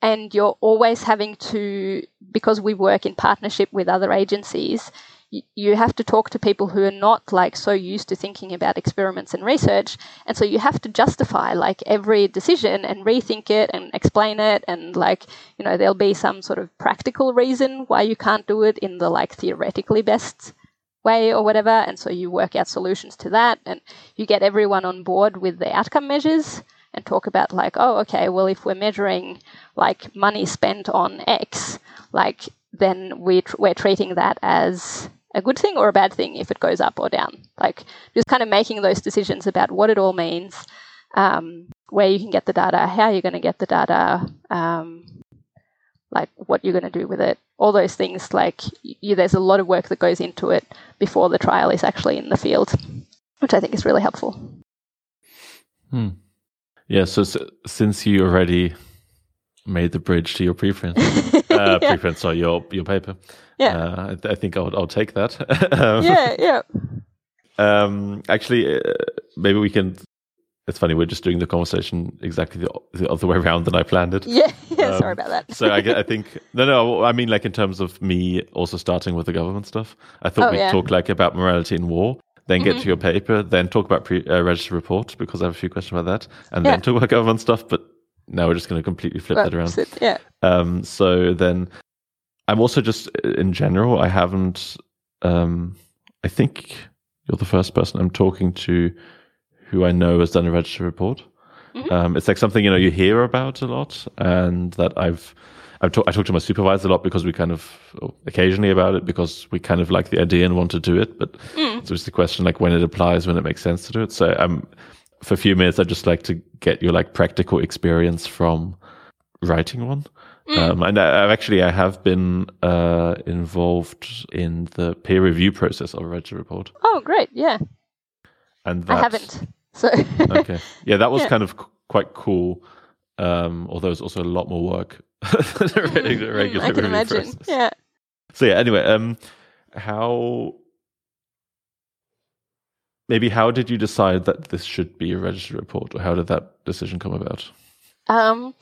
and you're always having to, because we work in partnership with other agencies, you have to talk to people who are not like so used to thinking about experiments and research. And so you have to justify like every decision and rethink it and explain it. And like, you know, there'll be some sort of practical reason why you can't do it in the like theoretically best way or whatever. And so you work out solutions to that, and you get everyone on board with the outcome measures and talk about like, oh, okay, well, if we're measuring like money spent on X, like then we tr- we're treating that as a good thing or a bad thing if it goes up or down. Like just kind of making those decisions about what it all means, um, where you can get the data, how you're going to get the data, um, like what you're going to do with it, all those things. Like you, there's a lot of work that goes into it before the trial is actually in the field, which I think is really helpful. Hmm. Yeah, so, so since you already made the bridge to your preprint, uh, yeah. preprint, sorry, your your paper, yeah, uh, I, th- I think I'll I'll take that. um, yeah, yeah. Um, actually, uh, maybe we can. It's funny, we're just doing the conversation exactly the, the other way around than I planned it. Yeah, yeah um, sorry about that. so I, I think, no, no, I mean like in terms of me also starting with the government stuff, I thought oh, we'd yeah. talk like about morality in war, then mm-hmm. get to your paper, then talk about pre, uh, register report, because I have a few questions about that, and yeah. then talk about government stuff, but now we're just going to completely flip well, that around. It, yeah. Um, so then I'm also just, in general, I haven't, um, I think you're the first person I'm talking to who I know has done a register report. Mm-hmm. Um, it's like something, you know, you hear about a lot, and that I've, I've talked, I talk to my supervisor a lot because we kind of, occasionally about it, because we kind of like the idea and want to do it. But mm. it's just the question, like when it applies, when it makes sense to do it. So I'm, for a few minutes, I'd just like to get your like practical experience from writing one. Mm. Um, and I, I've actually, I have been uh, involved in the peer review process of a register report. Oh, great. Yeah. And that, I haven't. So okay, yeah, that was yeah. kind of c- quite cool. Um, although it's also a lot more work than a regular, mm, regular I can imagine. Process. Yeah. So yeah. Anyway, um, how maybe how did you decide that this should be a registered report, or how did that decision come about? Um,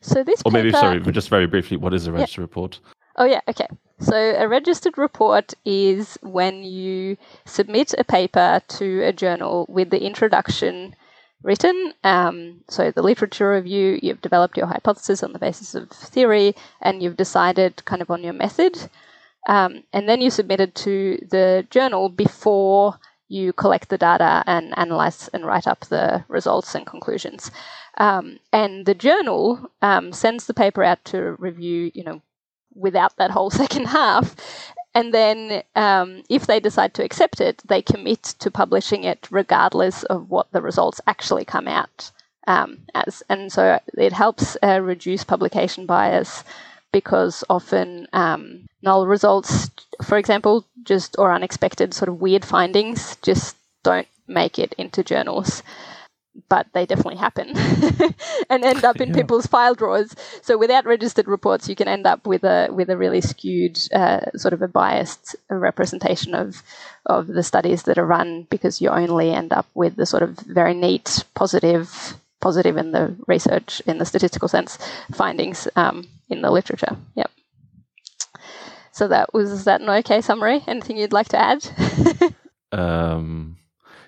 so this. Or maybe paper... sorry, but just very briefly, what is a registered yeah. report? Oh yeah. Okay. So a registered report is when you submit a paper to a journal with the introduction written. Um, so the literature review, you've developed your hypothesis on the basis of theory, and you've decided kind of on your method. Um, and then you submit it to the journal before you collect the data and analyze and write up the results and conclusions. Um, and the journal um, sends the paper out to review, you know, without that whole second half. And then um, if they decide to accept it, they commit to publishing it regardless of what the results actually come out um, as. And so it helps uh, reduce publication bias, because often um, null results, for example, just or unexpected sort of weird findings just don't make it into journals. But they definitely happen and end up in yeah. people's file drawers. So without registered reports, you can end up with a with a really skewed, uh, sort of a biased representation of of the studies that are run, because you only end up with the sort of very neat, positive, positive in the research, in the statistical sense, findings um, in the literature. Yep. So that was is that an okay summary? Anything you'd like to add? um,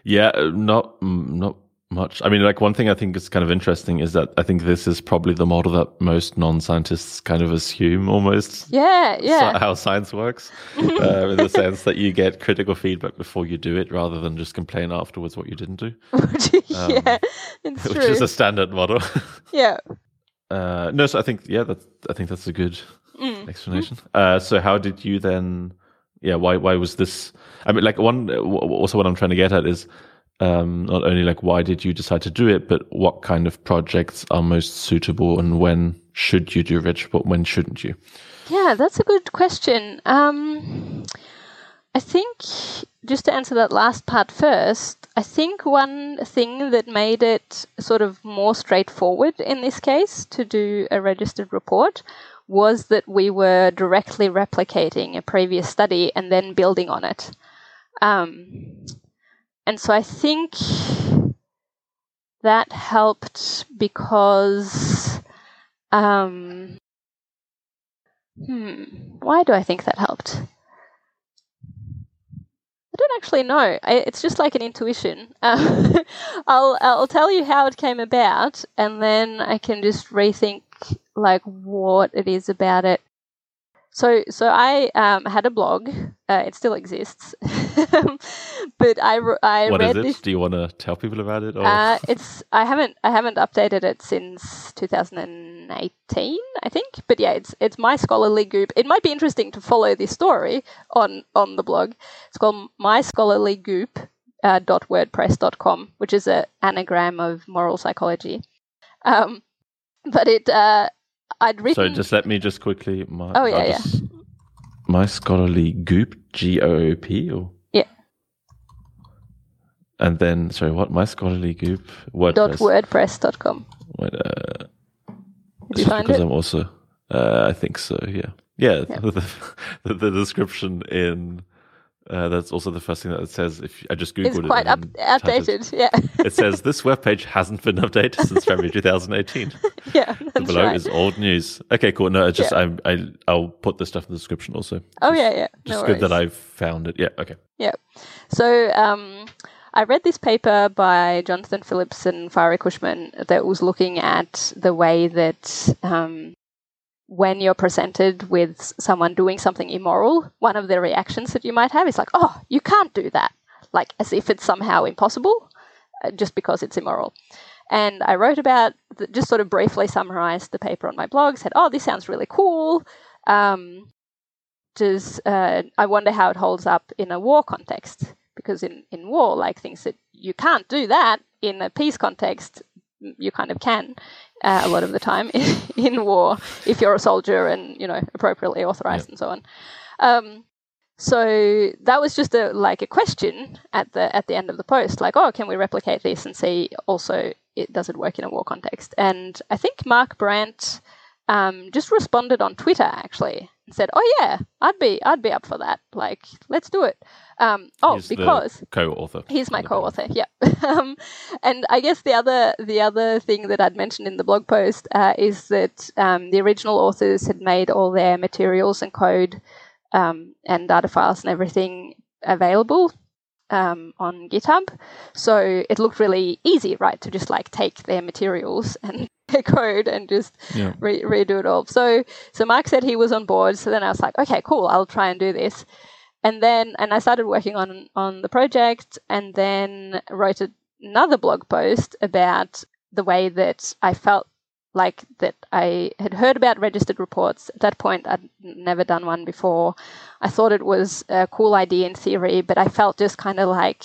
yeah, not not. Much. I mean, like one thing I think is kind of interesting is that I think this is probably the model that most non-scientists kind of assume almost. Yeah, yeah. So how science works, uh, in the sense that you get critical feedback before you do it, rather than just complain afterwards what you didn't do. yeah, um, it's which true. Which is a standard model. yeah. Uh, no, so I think yeah, that's I think that's a good mm. explanation. Mm. Uh, so how did you then? Yeah, why why was this? I mean, like one also what I'm trying to get at is. Um, not only like why did you decide to do it, but what kind of projects are most suitable, and when should you do a register report, when shouldn't you? Yeah, that's a good question. Um, I think just to answer that last part first, I think one thing that made it sort of more straightforward in this case to do a registered report was that we were directly replicating a previous study and then building on it. Um, And so I think that helped because, um, hmm, why do I think that helped? I don't actually know. I, it's just like an intuition. Um, I'll I'll tell you how it came about, and then I can just rethink like what it is about it. So, so I um, had a blog. Uh, it still exists, but I, I what read. What is it? This... Do you want to tell people about it? Or... Uh, it's I haven't I haven't updated it since two thousand eighteen, I think. But yeah, it's it's my scholarly goop. It might be interesting to follow this story on on the blog. It's called my scholarly goop dot wordpress dot com, uh, which is an anagram of moral psychology. Um, but it. Uh, I'd written... So just let me just quickly... My, oh, yeah, just, yeah. My Scholarly Goop, G O O P, or... Yeah. And then, sorry, what? My Scholarly Goop, WordPress. .wordpress dot com. Wait, uh, Did you find because it? I'm also... Uh, I think so, yeah. Yeah, yeah. The, the, the description in... Uh, that's also the first thing that it says. If I just googled it, it's quite it up, updated. It. Yeah, it says this web page hasn't been updated since February two thousand eighteen. Yeah, that's below right. Is old news. Okay, cool. No, it's just yeah. I, I I'll put the stuff in the description also. Oh just, yeah, yeah. No just worries. Good that I found it. Yeah. Okay. Yeah. So um, I read this paper by Jonathan Phillips and Fiery Cushman that was looking at the way that. Um, when you're presented with someone doing something immoral, one of the reactions that you might have is like, oh, you can't do that, like as if it's somehow impossible uh, just because it's immoral. And I wrote about, th- just sort of briefly summarized the paper on my blog, said, oh, this sounds really cool. Um, just, uh, I wonder how it holds up in a war context, because in, in war, like things that you can't do that in a peace context, you kind of can. Uh, a lot of the time in, in war, if you're a soldier and, you know, appropriately authorized yep. and so on. Um, so that was just a, like a question at the at the end of the post, like, oh, can we replicate this and see also it does it work in a war context? And I think Mark Brandt um, just responded on Twitter actually and said, oh yeah, I'd be I'd be up for that. Like, let's do it. Um, oh, he's because co-author. He's my co-author. Yeah. um, and I guess the other the other thing that I'd mentioned in the blog post uh, is that um, the original authors had made all their materials and code um, and data files and everything available um, on GitHub. So it looked really easy, right, to just like take their materials and their code and just yeah. re- redo it all. So so Mark said he was on board. So then I was like, okay, cool, I'll try and do this. And then, and I started working on, on the project and then wrote another blog post about the way that I felt like that I had heard about registered reports. At that point, I'd never done one before. I thought it was a cool idea in theory, but I felt just kind of like,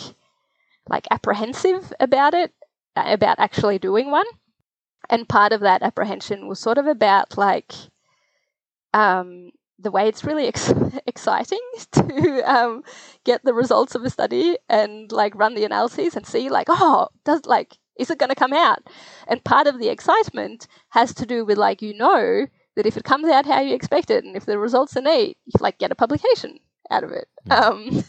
like apprehensive about it, about actually doing one. And part of that apprehension was sort of about like, um, the way it's really ex- exciting to um, get the results of a study and like run the analyses and see like, oh, does like, is it going to come out? And part of the excitement has to do with like, you know, that if it comes out how you expect it and if the results are neat, you like get a publication out of it, um,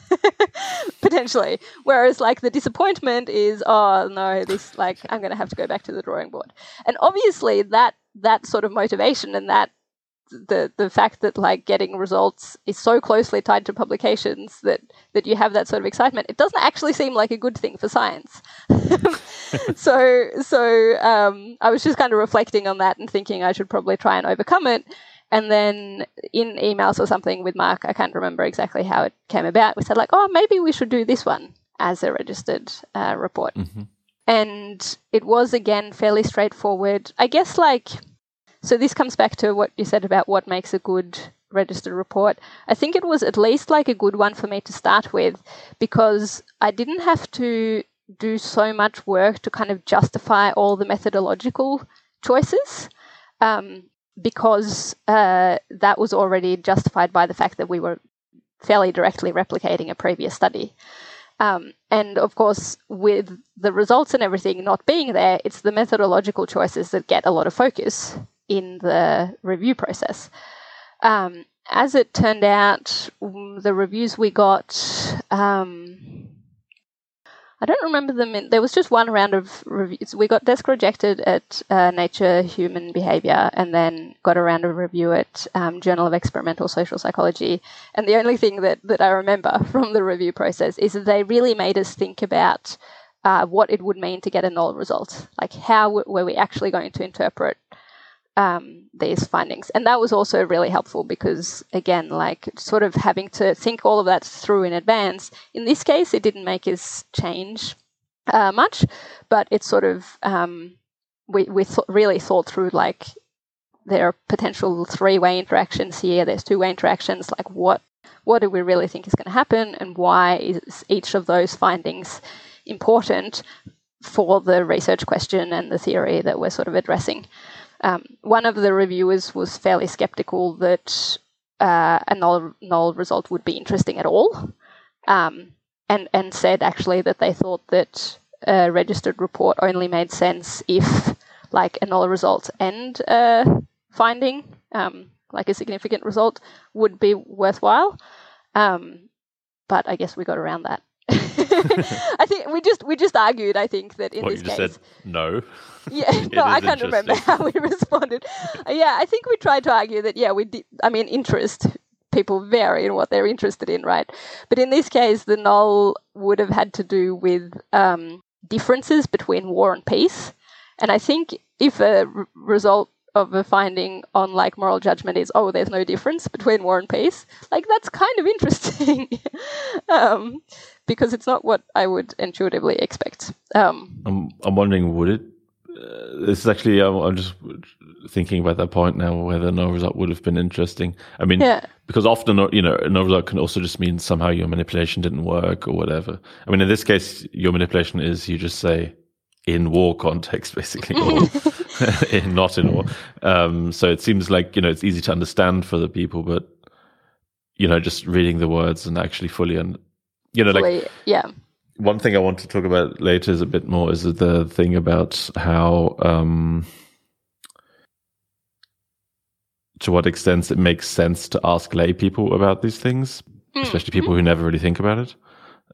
potentially. Whereas like the disappointment is, oh no, this like, I'm going to have to go back to the drawing board. And obviously that, that sort of motivation and that, the the fact that like getting results is so closely tied to publications that that you have that sort of excitement, it doesn't actually seem like a good thing for science. so so um I was just kind of reflecting on that and thinking I should probably try and overcome it. And then in emails or something with Mark, I can't remember exactly how it came about, we said like, oh, maybe we should do this one as a registered uh, report. Mm-hmm. And it was again fairly straightforward, I guess. Like, so this comes back to what you said about what makes a good registered report. I think it was at least like a good one for me to start with because I didn't have to do so much work to kind of justify all the methodological choices um, because uh, that was already justified by the fact that we were fairly directly replicating a previous study. Um, and of course, with the results and everything not being there, it's the methodological choices that get a lot of focus in the review process. Um, as it turned out, the reviews we got, um, I don't remember them. In, there was just one round of reviews. We got desk rejected at uh, Nature Human Behaviour and then got a round of review at um, Journal of Experimental Social Psychology. And the only thing that, that I remember from the review process is that they really made us think about uh, what it would mean to get a null result. Like, how w- were we actually going to interpret Um, these findings? And that was also really helpful because, again, like sort of having to think all of that through in advance. In this case, it didn't make us change uh, much, but it sort of um, we we th- really thought through like there are potential three-way interactions here. There's two-way interactions. Like what what do we really think is going to happen, and why is each of those findings important for the research question and the theory that we're sort of addressing? Um, one of the reviewers was fairly skeptical that uh, a null, null result would be interesting at all, um, and, and said actually that they thought that a registered report only made sense if like a null result and a finding, um, like a significant result, would be worthwhile. Um, but I guess we got around that. I think we just we just argued. I think that in what, this you just case, said no. Yeah, no, I can't remember how we responded. Yeah, I think we tried to argue that. Yeah, we did. I mean, interest people vary in what they're interested in, right? But in this case, the null would have had to do with um, differences between war and peace. And I think if a r- result of a finding on like moral judgment is, oh, there's no difference between war and peace, like that's kind of interesting. um, because it's not what I would intuitively expect. Um, I'm, I'm wondering, would it, uh, this is actually, I'm, I'm just thinking about that point now, whether no result would have been interesting. I mean, yeah. Because often, you know, no result can also just mean somehow your manipulation didn't work or whatever. I mean, in this case, your manipulation is you just say, in war context, basically, or in, not in war. Um, so it seems like, you know, it's easy to understand for the people, but, you know, just reading the words and actually fully and, you know, like, yeah. One thing I want to talk about later is a bit more is the thing about how, um, to what extent it makes sense to ask lay people about these things, mm. especially people mm-hmm. who never really think about it,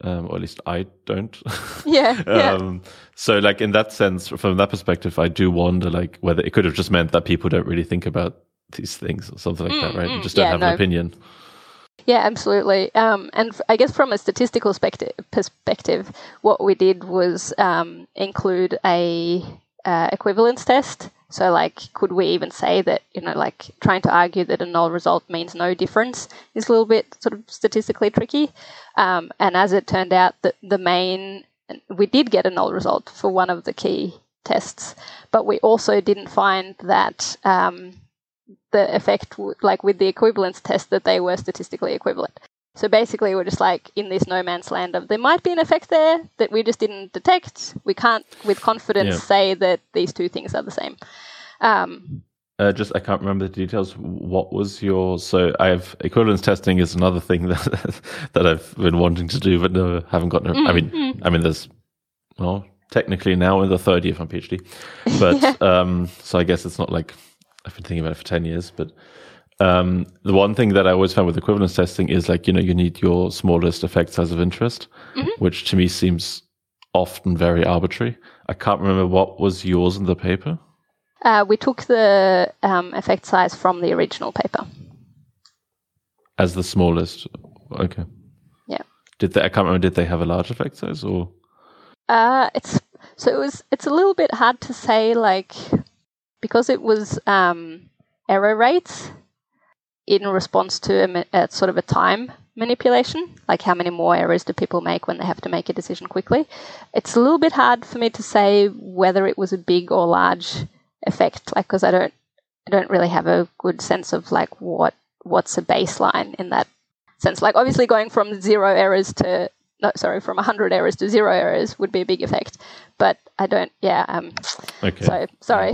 um, or at least I don't. Yeah, um, yeah. So, like, in that sense, from that perspective, I do wonder, like, whether it could have just meant that people don't really think about these things or something like mm-hmm. that, right? You just don't yeah, have no. an opinion. Yeah, absolutely. Um, and f- I guess from a statistical specti- perspective, what we did was um, include a uh, equivalence test. So, like, could we even say that, you know, like trying to argue that a null result means no difference is a little bit sort of statistically tricky. Um, and as it turned out, the, the main, we did get a null result for one of the key tests, but we also didn't find that... Um, the effect, like with the equivalence test, that they were statistically equivalent. So basically we're just like in this no man's land of there might be an effect there that we just didn't detect. We can't with confidence yeah. say that these two things are the same. Um, uh, just, I can't remember the details. What was your, so I have equivalence testing is another thing that that I've been wanting to do, but no, haven't gotten, mm-hmm. I mean, I mean, there's, well, technically now in the third year of my PhD, but yeah. um, so I guess it's not like, I've been thinking about it for ten years, but um, the one thing that I always found with equivalence testing is like, you know, you need your smallest effect size of interest, mm-hmm. which to me seems often very arbitrary. I can't remember what was yours in the paper. Uh, we took the um, effect size from the original paper. As the smallest? Okay. Yeah. Did they, I can't remember, did they have a large effect size or? Uh, it's, so it was, it's a little bit hard to say, like... Because it was um, error rates in response to a, a sort of a time manipulation, like how many more errors do people make when they have to make a decision quickly, it's a little bit hard for me to say whether it was a big or large effect, like because I don't, I don't really have a good sense of like what what's a baseline in that sense. Like obviously going from zero errors to no, sorry, from one hundred errors to zero errors would be a big effect, but I don't, yeah, um, okay. so, sorry,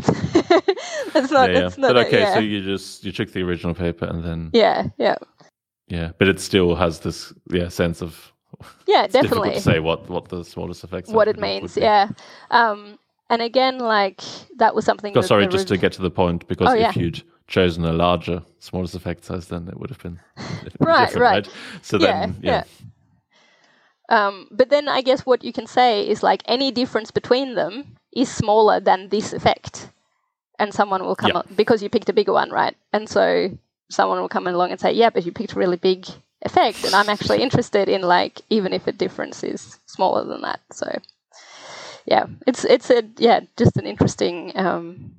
that's not, yeah, yeah. It's not, but okay, a, yeah. So you just, you took the original paper and then, yeah, yeah, yeah, but it still has this, yeah, sense of, yeah, it's definitely difficult to say what, what the smallest effects, what it means, yeah, um, and again, like, that was something, oh, that sorry, just rev- to get to the point, because oh, if yeah. you'd chosen a larger, smallest effect size, then it would have been right, different, right, right, so yeah, then, yeah. yeah. Um, but then I guess what you can say is like any difference between them is smaller than this effect. And someone will come yeah. up because you picked a bigger one, right? And so someone will come along and say, yeah, but you picked a really big effect. And I'm actually interested in like, even if a difference is smaller than that. So yeah, it's, it's a, yeah, just an interesting, um,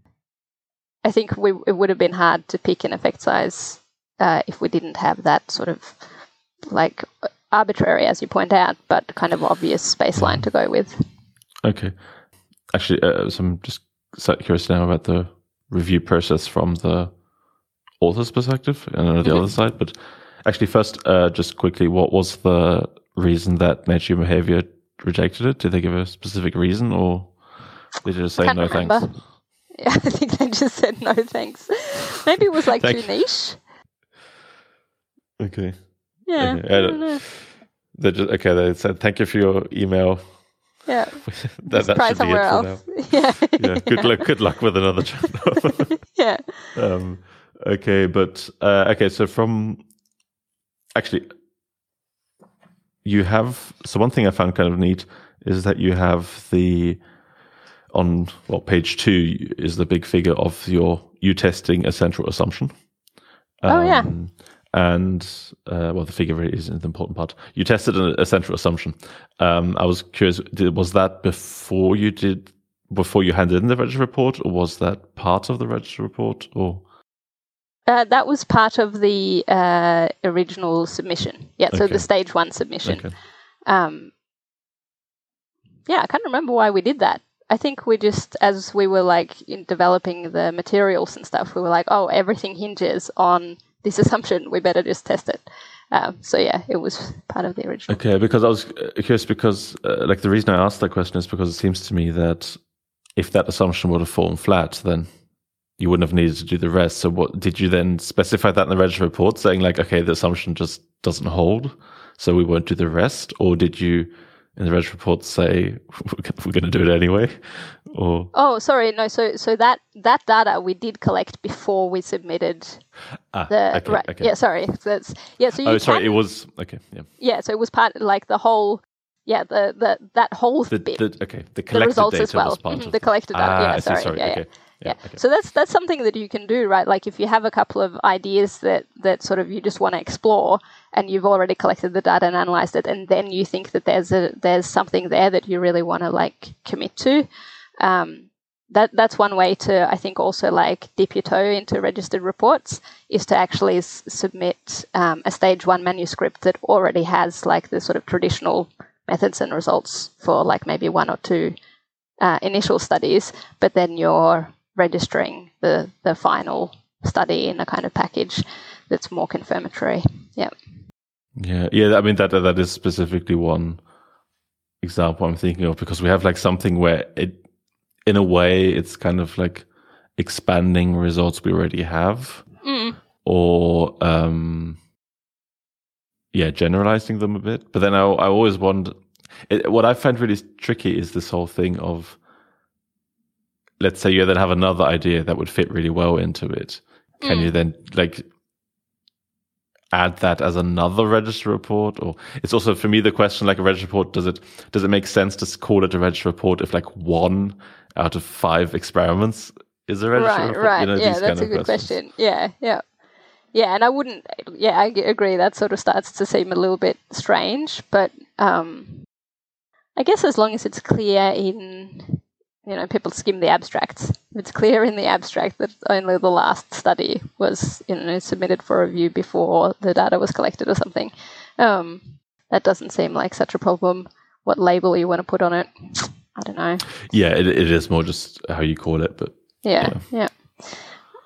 I think we, it would have been hard to pick an effect size, uh, if we didn't have that sort of like, arbitrary, as you point out, but kind of obvious baseline to go with. Okay. Actually, uh, so I'm just curious now about the review process from the author's perspective and on the mm-hmm. other side. But actually, first, uh, just quickly, what was the reason that Nature and Behaviour rejected it? Did they give a specific reason or did they just say no remember. Thanks? Yeah, I think they just said no thanks. Maybe it was like Thank too niche. Okay. Yeah. Okay. I, I don't know. They just okay. They said thank you for your email. Yeah. that, that should be it for now. Yeah. yeah. Good yeah. luck. Good luck with another job. yeah. Um, okay, but uh, okay. So from actually, you have so one thing I found kind of neat is that you have the on well page two is the big figure of your you testing a central assumption. Um, oh yeah. And, uh, well, the figure is an important part. You tested an, a central assumption. Um, I was curious, did, was that before you did, before you handed in the register report, or was that part of the register report? Or uh, that was part of the uh, original submission. Yeah, so okay. the stage one submission. Okay. Um, yeah, I can't remember why we did that. I think we just, as we were like in developing the materials and stuff, we were like, oh, everything hinges on this assumption, we better just test it. Um, so yeah, it was part of the original. Okay, because I was curious because uh, like the reason I asked that question is because it seems to me that if that assumption would have fallen flat, then you wouldn't have needed to do the rest. So what did you then specify that in the register report saying like, okay, the assumption just doesn't hold, so we won't do the rest? Or did you in the register report say we're going to do it anyway? Or oh, sorry, no. So, so that that data we did collect before we submitted. Ah, the, okay, right, okay. Yeah, sorry. So that's yeah. So you. Oh, can, sorry. It was okay. Yeah. Yeah. So it was part like the whole. Yeah. The, the that whole the, bit. The, okay. The collected the results data as well. Mm-hmm, the collected data. Ah, yeah. I sorry. See, sorry. Yeah, okay. yeah. Yeah. yeah. Okay. So that's that's something that you can do, right? Like if you have a couple of ideas that that sort of you just want to explore, and you've already collected the data and analyzed it, and then you think that there's a there's something there that you really want to like commit to. Um, that that's one way to I think also like dip your toe into registered reports is to actually s- submit um, a stage one manuscript that already has like the sort of traditional methods and results for like maybe one or two uh, initial studies, but then you're registering the the final study in a kind of package that's more confirmatory. Yeah. Yeah. Yeah. I mean, that that is specifically one example I'm thinking of because we have like something where it, in a way, it's kind of like expanding results we already have mm. or, um, yeah, generalizing them a bit. But then I, I always wonder, it, what I find really tricky is this whole thing of, let's say you then have another idea that would fit really well into it. Can mm. you then like add that as another register report? Or it's also for me the question like a register report, does it does it make sense to call it a register report if like one out of five experiments is a register right, report? Right, right. You know, yeah, that's a good questions. question. Yeah, yeah. Yeah, and I wouldn't, yeah, I agree. That sort of starts to seem a little bit strange, but um, I guess as long as it's clear in, you know, people skim the abstracts. If it's clear in the abstract that only the last study was, you know, submitted for review before the data was collected or something, um, that doesn't seem like such a problem. What label you want to put on it, I don't know. Yeah, it, it is more just how you call it, but yeah, yeah. yeah.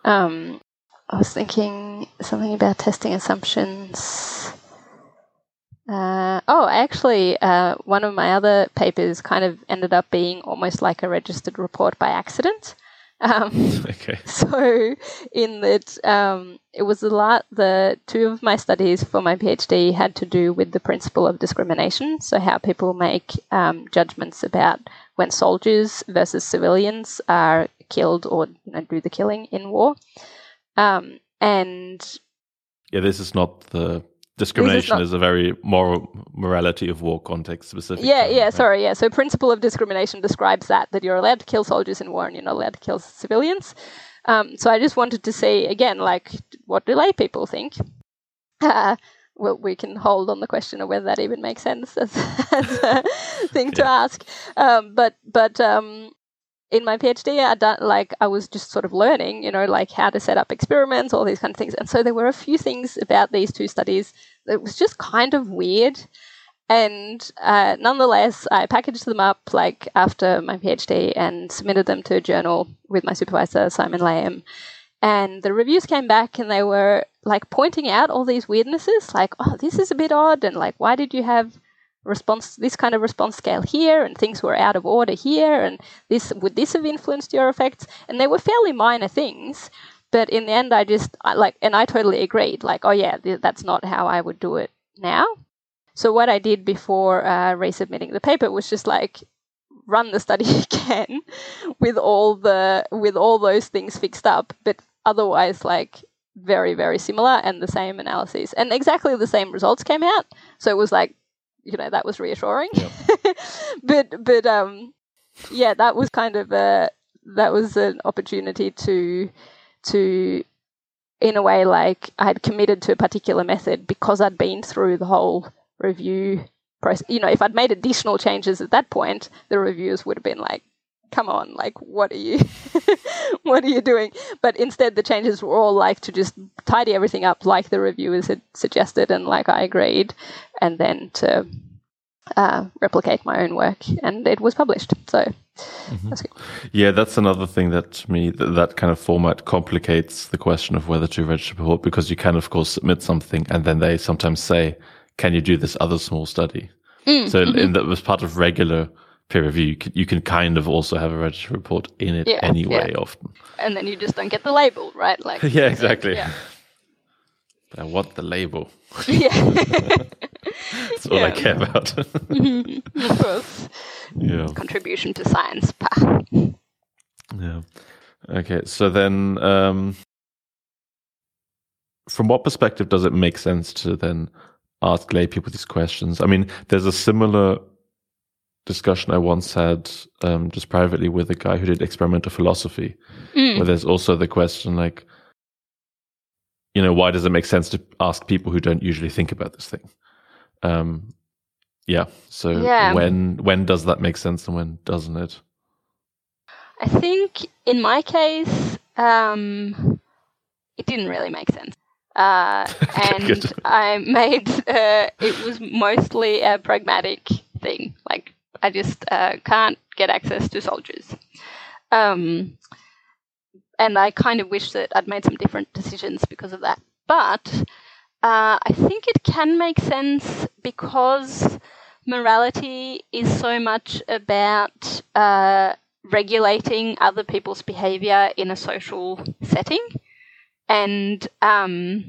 Um, I was thinking something about testing assumptions. Uh, oh, actually, uh, one of my other papers kind of ended up being almost like a registered report by accident. Um, okay. So, in that, um, it was a lot. The two of my studies for my PhD had to do with the principle of discrimination. So, how people make um, judgments about when soldiers versus civilians are killed or you know, do the killing in war. Um, and yeah, this is not the. Discrimination is, is a very moral morality of war context specific. Yeah, term, yeah, right? sorry, yeah. So principle of discrimination describes that, that you're allowed to kill soldiers in war and you're not allowed to kill civilians. Um, so I just wanted to see, again, like, what do lay people think? Uh, well, we can hold on the question of whether that even makes sense as, as a thing yeah. to ask. Um, but, but um, in my PhD, I done, like I was just sort of learning, you know, like how to set up experiments, all these kind of things. And so there were a few things about these two studies that was just kind of weird. And uh, nonetheless, I packaged them up like after my PhD and submitted them to a journal with my supervisor, Simon Lamb. And the reviews came back and they were like pointing out all these weirdnesses, like, oh, this is a bit odd. And like, why did you have response, this kind of response scale here, and things were out of order here, and this would this have influenced your effects? And they were fairly minor things, but in the end, I just I like, and I totally agreed. Like, oh yeah, th- that's not how I would do it now. So what I did before uh, resubmitting the paper was just like run the study again with all the with all those things fixed up, but otherwise like very very similar and the same analyses, and exactly the same results came out. So it was like, you know, that was reassuring. Yep. but but um yeah, that was kind of a that was an opportunity to to in a way, like I had committed to a particular method because I'd been through the whole review process. You know, if I'd made additional changes at that point, the reviewers would have been like, "Come on, like what are you, what are you doing?" But instead, the changes were all like to just tidy everything up, like the reviewers had suggested and like I agreed, and then to uh, replicate my own work, and it was published. So. Mm-hmm. That's good. Yeah, that's another thing that to me th- that kind of format complicates the question of whether to register people, because you can of course submit something and then they sometimes say, can you do this other small study? Mm, so mm-hmm. in that was part of regular peer review, you can, you can kind of also have a register report in it yeah, anyway yeah. often. And then you just don't get the label, right? Like yeah, exactly. Yeah. But I want the label. Yeah. That's all yeah. I care about. Mm-hmm. Of course. Yeah. Contribution to science. Yeah. Okay. So then, um, from what perspective does it make sense to then ask lay people these questions? I mean, there's a similar discussion I once had um, just privately with a guy who did experimental philosophy, mm. where there's also the question like, you know, why does it make sense to ask people who don't usually think about this thing? Um, yeah. So yeah. when when does that make sense and when doesn't it? I think in my case, um, it didn't really make sense. Uh, and I made, uh, it was mostly a pragmatic thing. Like, I just uh, can't get access to soldiers. Um And I kind of wish that I'd made some different decisions because of that. But uh, I think it can make sense because morality is so much about uh, regulating other people's behaviour in a social setting. And um,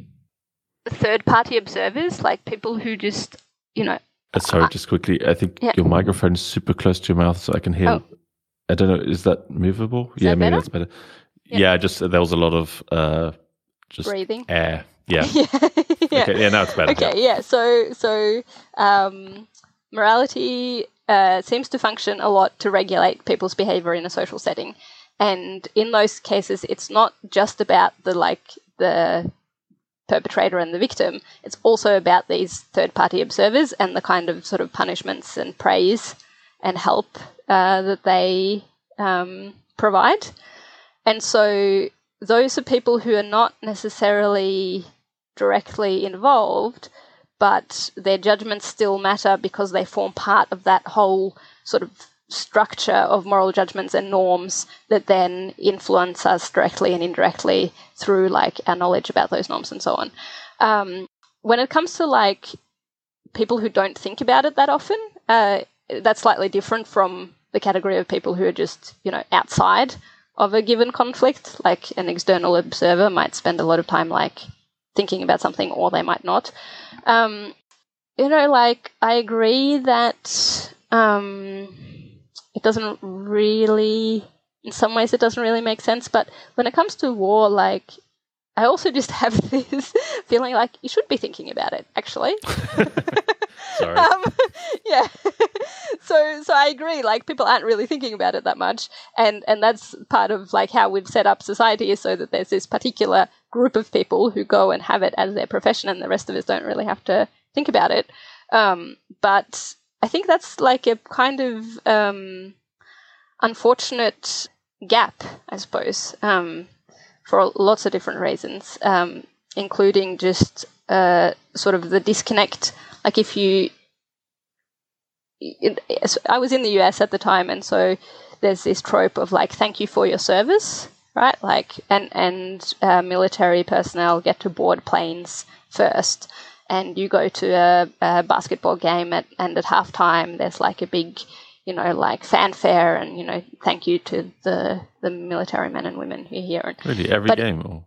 third-party observers, like people who just, you know... Uh, sorry, uh, just quickly. I think yeah. your microphone is super close to your mouth so I can hear... Oh. I don't know, is that movable? Is yeah, that maybe better? That's better. Yeah, just there was a lot of uh, just breathing air. Yeah, yeah. yeah. Okay, yeah, now it's better. Okay, yeah. yeah. So, so um, morality uh, seems to function a lot to regulate people's behavior in a social setting, and in those cases, it's not just about the like the perpetrator and the victim. It's also about these third-party observers and the kind of sort of punishments and praise and help uh, that they um, provide. And so those are people who are not necessarily directly involved, but their judgments still matter because they form part of that whole sort of structure of moral judgments and norms that then influence us directly and indirectly through, like, our knowledge about those norms and so on. Um, when it comes to, like, people who don't think about it that often, uh, that's slightly different from the category of people who are just, you know, outside of a given conflict. Like an external observer might spend a lot of time like thinking about something, or they might not. Um, you know, like I agree that um, it doesn't really, in some ways it doesn't really make sense. But when it comes to war, like I also just have this feeling like you should be thinking about it, actually. Sorry. Um, yeah. So so I agree, like people aren't really thinking about it that much, and and that's part of like how we've set up society is so that there's this particular group of people who go and have it as their profession and the rest of us don't really have to think about it. Um, but I think that's like a kind of um, unfortunate gap, I suppose, um, for lots of different reasons, um, including just uh, sort of the disconnect. Like if you, it, I was in the U S at the time, and so there's this trope of like, thank you for your service, right? Like, and and uh, military personnel get to board planes first, and you go to a, a basketball game at, and at halftime there's like a big, you know, like fanfare and, you know, thank you to the, the military men and women who are here. And, really, every but, game? Or?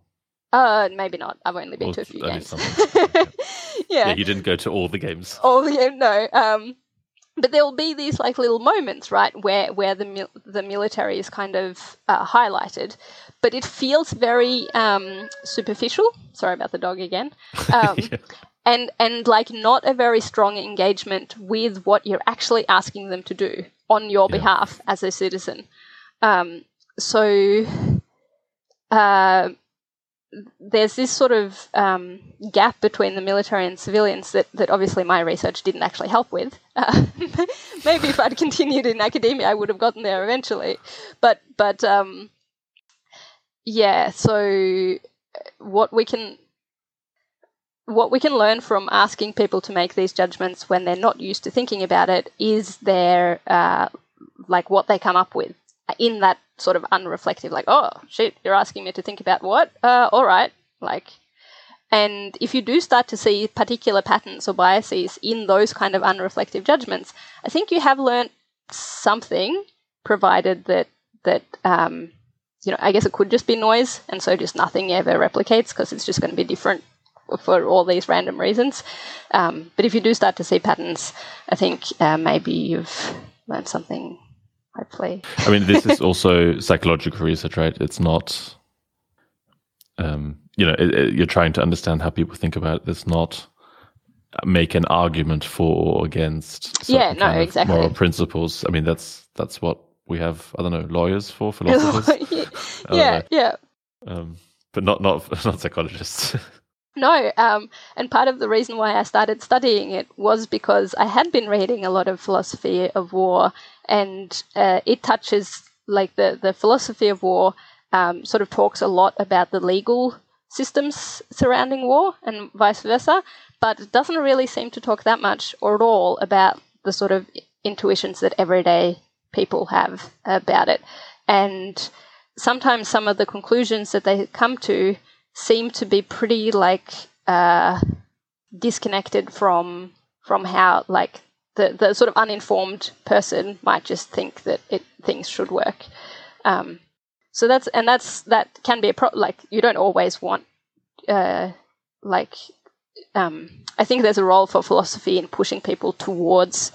Uh, maybe not. I've only been or to a few games. Okay. yeah. yeah, you didn't go to all the games. All the games, no. Um, but there will be these like little moments, right, where where the mil- the military is kind of uh, highlighted, but it feels very um, superficial. Sorry about the dog again. Um, yeah. And and like not a very strong engagement with what you're actually asking them to do on your yeah. behalf as a citizen. Um, so. Uh, There's this sort of um, gap between the military and civilians that, that obviously my research didn't actually help with. Uh, maybe if I'd continued in academia, I would have gotten there eventually. But but um, yeah, so what we can what we can learn from asking people to make these judgments when they're not used to thinking about it is their uh, like what they come up with in that sort of unreflective, like, oh, shit, you're asking me to think about what? Uh, all right. Like, and if you do start to see particular patterns or biases in those kind of unreflective judgments, I think you have learnt something, provided that, that um, you know, I guess it could just be noise, and so just nothing ever replicates because it's just going to be different for all these random reasons. Um, but if you do start to see patterns, I think uh, maybe you've learnt something. Hopefully. I mean, this is also psychological research, right? It's not, um, you know, it, it, you're trying to understand how people think about it. It's not make an argument for or against. Yeah, no, exactly. Moral principles. I mean, that's that's what we have. I don't know, lawyers for philosophers. yeah, yeah. Um, but not not not psychologists. No, um, and part of the reason why I started studying it was because I had been reading a lot of philosophy of war, and uh, it touches, like, the, the philosophy of war um, sort of talks a lot about the legal systems surrounding war and vice versa, but it doesn't really seem to talk that much or at all about the sort of intuitions that everyday people have about it. And sometimes some of the conclusions that they come to seem to be pretty like uh, disconnected from from how like the, the sort of uninformed person might just think that it things should work. Um, so that's and that's that can be a pro- like you don't always want uh, like um, I think there's a role for philosophy in pushing people towards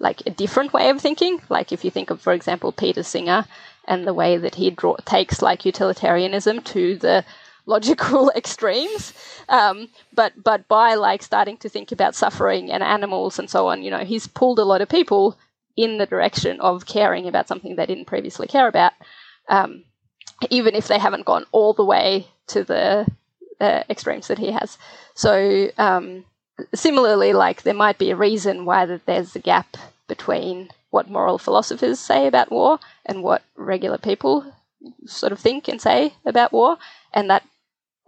like a different way of thinking. Like if you think of, for example, Peter Singer and the way that he draw, takes like utilitarianism to the logical extremes, um, but but by like starting to think about suffering and animals and so on, you know, he's pulled a lot of people in the direction of caring about something they didn't previously care about, um, even if they haven't gone all the way to the uh, extremes that he has. So um, similarly, like there might be a reason why that there's a gap between what moral philosophers say about war and what regular people sort of think and say about war, and that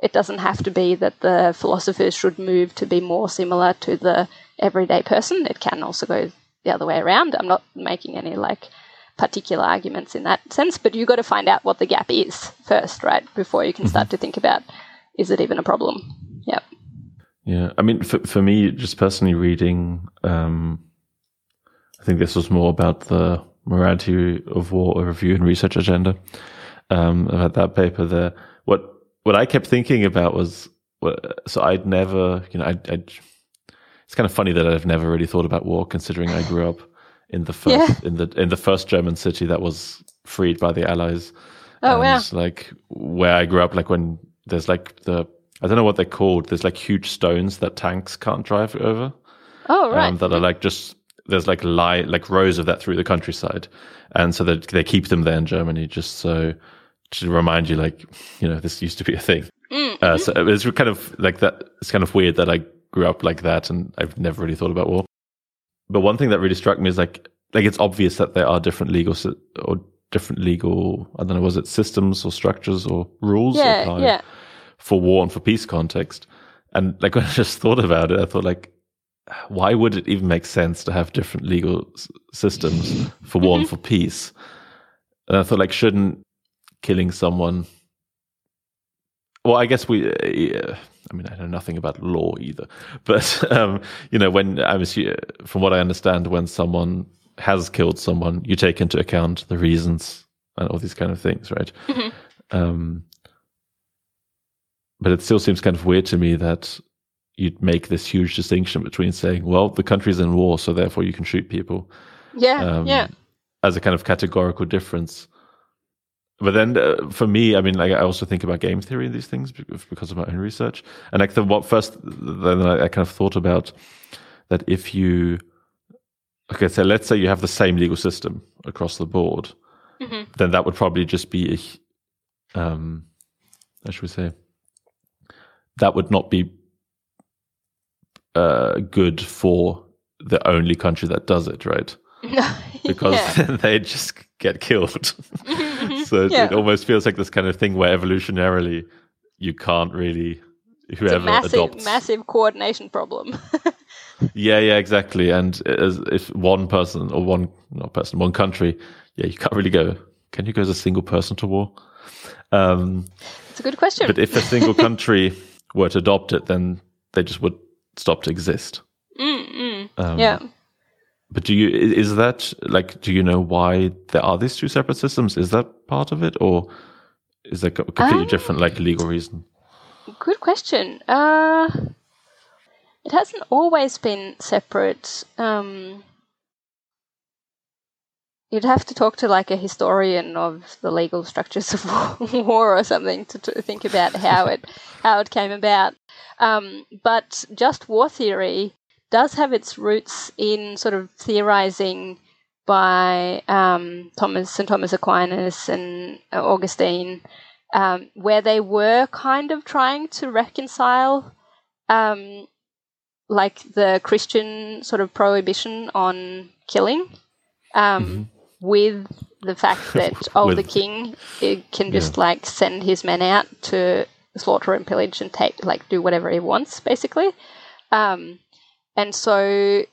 it doesn't have to be that the philosophers should move to be more similar to the everyday person. It can also go the other way around. I'm not making any like particular arguments in that sense, but you've got to find out what the gap is first, right, before you can start to think about, is it even a problem? Yeah. Yeah. I mean, for, for me, just personally reading, um, I think this was more about the Morality of War, a Review and Research Agenda, um, about that paper there. What what I kept thinking about was, so I'd never, you know, I, I, it's kind of funny that I've never really thought about war, considering I grew up in the first yeah. in the in the first German city that was freed by the Allies. Oh wow! Like where I grew up, like when there's like the I don't know what they're called. There's like huge stones that tanks can't drive over. Oh right. Um, that mm-hmm. are like just there's like lie like rows of that through the countryside, and so that they keep them there in Germany just so. To remind you, like, you know, this used to be a thing. Mm-hmm. Uh, so it's kind of like that. It's kind of weird that I grew up like that, and I've never really thought about war. But one thing that really struck me is like, like it's obvious that there are different legal or different legal, I don't know, was it systems or structures or rules yeah, apply yeah. for war and for peace context. And like when I just thought about it, I thought like, why would it even make sense to have different legal s- systems for war mm-hmm. and for peace? And I thought like, shouldn't killing someone well, I guess we, uh, I mean, I know nothing about law either, but, um, you know, when I was, from what I understand, when someone has killed someone, you take into account the reasons and all these kind of things, right? Mm-hmm. Um, but it still seems kind of weird to me that you'd make this huge distinction between saying, well, the country's in war, so therefore you can shoot people. Yeah, um, yeah. As a kind of categorical difference. But then uh, for me, I mean, like, I also think about game theory and these things because of my own research. And like the what first, then I, I kind of thought about that if you, okay, so let's say you have the same legal system across the board, mm-hmm. then that would probably just be, a, um, how should we say, that would not be uh, good for the only country that does it, right? No. Because yeah. they just get killed. So yeah. it almost feels like this kind of thing where evolutionarily you can't really, whoever it's a massive, adopts. Massive coordination problem. yeah, yeah, exactly. And as, if one person or one, not person, one country, yeah, you can't really go, can you go as a single person to war? Um, That's a good question. But if a single country were to adopt it, then they just would stop to exist. Mm-mm. Um, yeah. But do you, is that, like, do you know why there are these two separate systems? Is that part of it, or is there completely um, different, like, legal reason? Good question. Uh, it hasn't always been separate. Um, you'd have to talk to, like, a historian of the legal structures of war or something to, to think about how it, how it came about. Um, but just war theory does have its roots in sort of theorizing by um, Thomas and Thomas Aquinas and Augustine, um, where they were kind of trying to reconcile um, like the Christian sort of prohibition on killing um, mm-hmm. with the fact that, oh, with, the king it can just yeah. like send his men out to slaughter and pillage and take, like, do whatever he wants, basically. Um, And so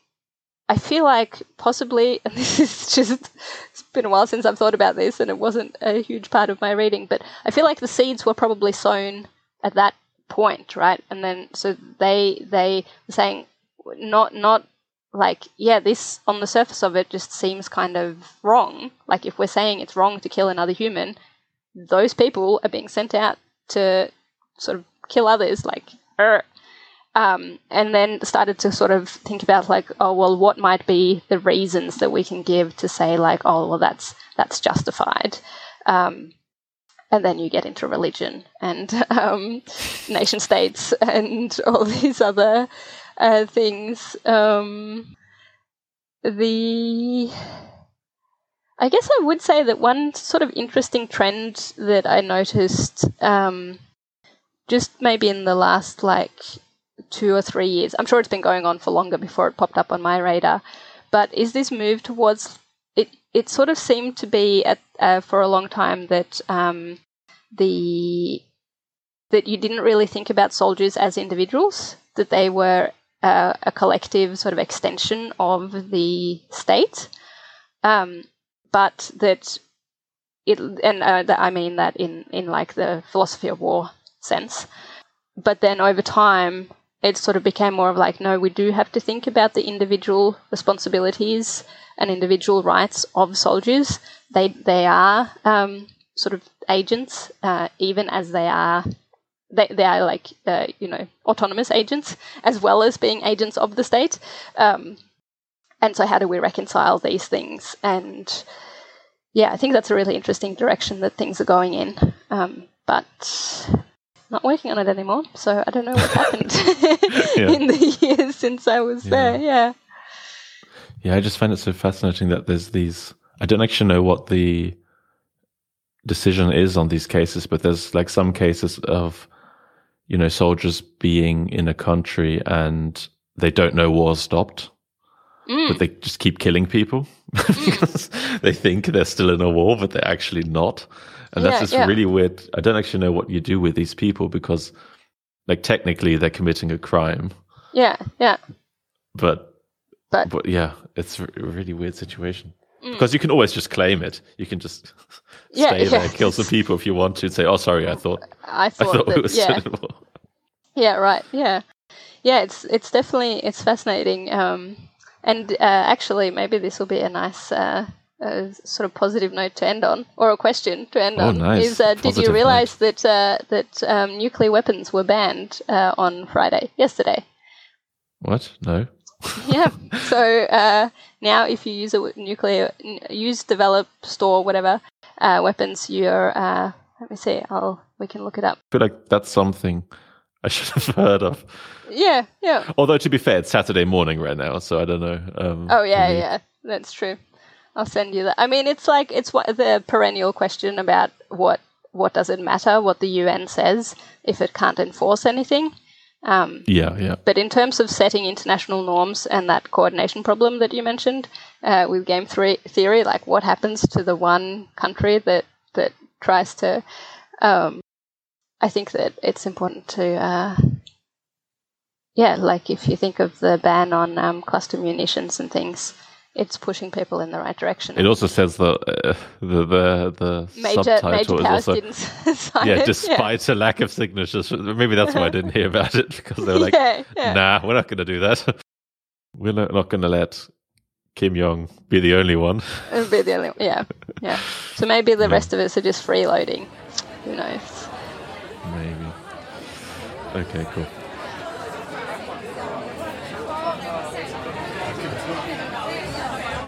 I feel like possibly, and this is just, it's been a while since I've thought about this and it wasn't a huge part of my reading, but I feel like the seeds were probably sown at that point, right? And then, so they, they were saying, not, not like, yeah, this on the surface of it just seems kind of wrong. Like, if we're saying it's wrong to kill another human, those people are being sent out to sort of kill others, like, er. Um, and then started to sort of think about, like, oh, well, what might be the reasons that we can give to say, like, oh, well, that's that's justified. Um, and then you get into religion and um, nation states and all these other uh, things. Um, the I guess I would say that one sort of interesting trend that I noticed um, just maybe in the last, like, two or three years. I'm sure it's been going on for longer before it popped up on my radar. But is this move towards it? It sort of seemed to be at uh, for a long time that um, the that you didn't really think about soldiers as individuals, that they were uh, a collective sort of extension of the state, um, but that it and uh, that I mean that in in like the philosophy of war sense. But then over time, it sort of became more of like, no, we do have to think about the individual responsibilities and individual rights of soldiers. They they are um, sort of agents, uh, even as they are, they, they are like, uh, you know, autonomous agents as well as being agents of the state. Um, and so how do we reconcile these things? And yeah, I think that's a really interesting direction that things are going in. Um, but... not working on it anymore, so I don't know what's happened yeah. in the years since I was yeah. there, yeah. Yeah, I just find it so fascinating that there's these... I don't actually know what the decision is on these cases, but there's like some cases of, you know, soldiers being in a country and they don't know war's stopped, mm. but they just keep killing people because mm. they think they're still in a war, but they're actually not. And yeah, that's just yeah. really weird. I don't actually know what you do with these people because, like, technically they're committing a crime. Yeah, yeah. But, but, but yeah, it's a really weird situation. Mm. Because you can always just claim it. You can just yeah, stay yeah. there, kill some people if you want to, and say, oh, sorry, I thought I thought, I thought that, it was yeah. cinema. Yeah, right, yeah. Yeah, it's it's definitely, it's fascinating. Um, and uh, actually, maybe this will be a nice uh, uh, sort of positive note to end on, or a question to end oh, on, nice. is uh, did you realise that uh, that um, nuclear weapons were banned uh, on Friday, yesterday? What? No. yeah. So uh, now, if you use a nuclear, use, develop, store, whatever uh, weapons, you're. Uh, let me see. I'll. We can look it up. I feel like that's something I should have heard of. Yeah. Yeah. Although to be fair, it's Saturday morning right now, so I don't know. Um, oh yeah, maybe. yeah, that's true. I'll send you that. I mean, it's like it's what the perennial question about what what does it matter what the U N says if it can't enforce anything. Um, yeah, yeah. But in terms of setting international norms and that coordination problem that you mentioned uh, with game three theory, like what happens to the one country that that tries to, um, I think that it's important to, uh, yeah, like if you think of the ban on um, cluster munitions and things, it's pushing people in the right direction. It also says the uh, the the, the major, subtitle major is powers also didn't sign yeah. It, despite yeah. a lack of signatures, maybe that's why I didn't hear about it because they were like, yeah, yeah. "Nah, we're not going to do that. We're not, not going to let Kim Jong be the only one." Be the only, yeah, yeah. So maybe the yeah. rest of us are just freeloading. Who knows? Maybe. Okay, cool.